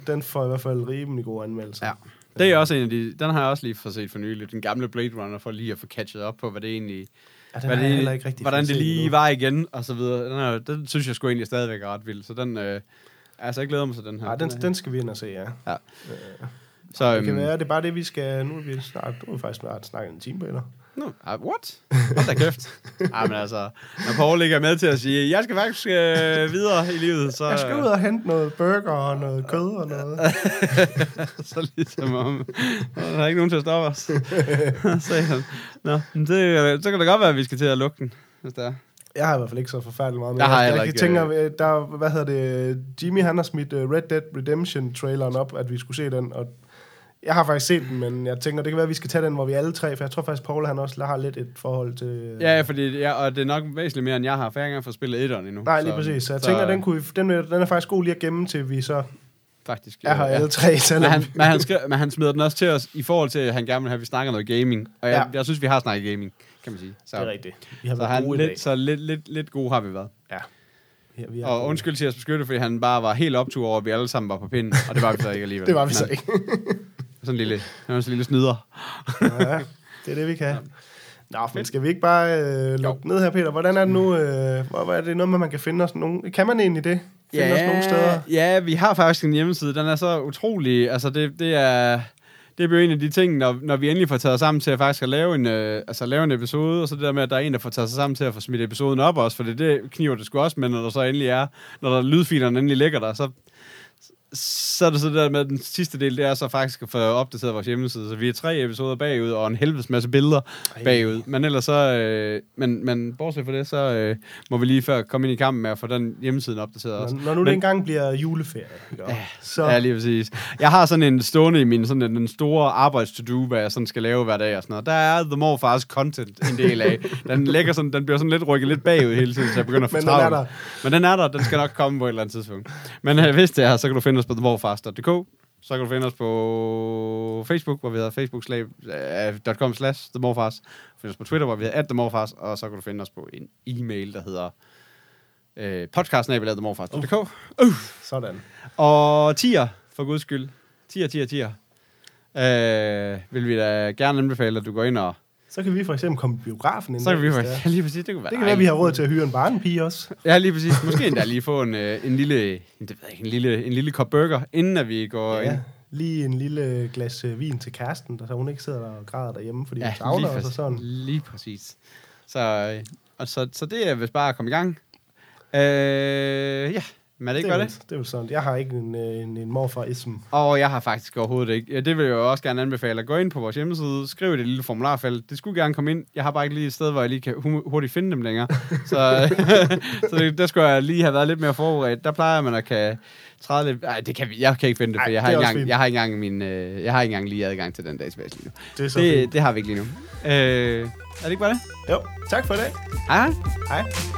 Den får i hvert fald rimelig gode anmeldelser. Ja. Det er også en af de... Den har jeg også lige fået set for nylig. Den gamle Blade Runner, for lige at få catchet op på, hvad det egentlig... Ja, den er heller ikke rigtig hvordan det lige var igen, og så videre. Den synes jeg sgu egentlig stadigvæk er ret vild. Så den... altså, jeg glæder mig til den her. Ja, den skal vi ind og se, ja. Ja. Så, det kan være, det er bare det, vi skal... Nu er vi snart... Du er faktisk snart snakket en time på, eller? No. What? Hold da kæft. Ej, men altså... Når Paul ligger med til at sige, jeg skal faktisk videre i livet, så... Jeg skal ud og hente noget burger og noget kød og noget. Så ligesom om... Der er ikke nogen til at stoppe os. Nå, så kan det godt være, at vi skal til at lukke den, hvis det er. Jeg har i hvert fald ikke så forfærdeligt meget med. Jeg tænker, hvad hedder det? Jimmy, han har smidt Red Dead Redemption-traileren op, at vi skulle se den, og jeg har faktisk set den, men jeg tænker, det kan være, at vi skal tage den, hvor vi alle tre, for jeg tror faktisk, Paul han også har lidt et forhold til... Ja, fordi, ja, og det er nok væsentligt mere, end jeg har, for jeg har ikke engang fået spillet etteren endnu. Nej, lige præcis. Så jeg tænker, den er faktisk god lige at gemme, til vi så... Faktisk. Jeg har alle tre. Men han smider den også til os, i forhold til, at han gerne vil have, at vi snakker noget gaming. Og jeg synes, vi har snakket gaming, kan man sige. Så, det er rigtigt. Vi har været gode lidt, så lidt gode har vi været. Ja. Og undskyld til at beskytte, fordi han bare var helt optur over, at vi alle sammen var på pinden. Og det var vi så ikke alligevel. Det var vi så ikke. sådan en lille snyder. Ja, det er det, vi kan. Ja. Nå, men skal vi ikke bare lukke ned her, Peter? Hvordan er det nu? Hvor er det noget med, man kan finde os nogen? Kan man egentlig det? Finde os nogle steder? Ja, vi har faktisk en hjemmeside. Den er så utrolig... Altså, det bliver en af de ting, når vi endelig får taget sammen til at faktisk at lave en, lave en episode, og så det der med, at der er en, der får taget sig sammen til at få smidt episoden op også, for det kniver det sgu også, men når der så endelig er, når der lydfilerne endelig ligger der, så er det så det der med, den sidste del, det er så faktisk at få opdateret vores hjemmeside, så vi er 3 episoder bagud, og en helvedes masse billeder bagud, men ellers så, men bortset fra det, så må vi lige før komme ind i kampen med at få den hjemmesiden opdateret også. Når nu det engang bliver juleferie. Ja, lige præcis. Jeg har sådan en stående i min, sådan den store arbejds-to-do, hvad jeg sådan skal lave hver dag og sådan noget. Der er The Morfars content en del af. Den bliver sådan lidt rykket lidt bagud hele tiden, så jeg begynder at få travlt. Men den er der, den skal nok komme på et eller andet tidspunkt. Men hvis det er, så kan du finde os på themorfars.dk, så kan du finde os på Facebook, hvor vi hedder facebook.com/themorfars, find os på Twitter, hvor vi hedder @themorfars, og så kan du finde os på en e-mail, der hedder podcast@themorfars.dk. Sådan. Og tier, for guds skyld. Tier. Vil vi da gerne anbefale, at du går ind og... Så kan vi for eksempel komme i biografen ind. Så kan vi for eksempel, lige præcis, det kunne være. Det kan være, at vi har råd til at hyre en barnepige også. Ja, lige præcis. Måske endda lige få en lille kop burger, inden at vi går ind. Lige en lille glas vin til kæresten, så hun ikke sidder der og græder derhjemme, fordi hun savner os og sådan. Lige præcis. Så det er vist bare at komme i gang. Men det gør det. Det er jo sådan. Jeg har ikke en morfarism. Og jeg har faktisk overhovedet ikke. Ja, det vil jeg jo også gerne anbefale. Gå ind på vores hjemmeside, skriv i det lille formularfelt. Det skulle gerne komme ind. Jeg har bare ikke lige et sted, hvor jeg lige kan hurtigt finde dem længere. Så der skulle jeg lige have været lidt mere forberedt. Der plejer man at kan træde lidt... Ej, det kan vi. Jeg kan ikke finde det, for jeg har ikke engang lige adgang til den database lige nu. Det har vi ikke lige nu. Er det ikke bare det? Jo. Tak for i dag. Hej.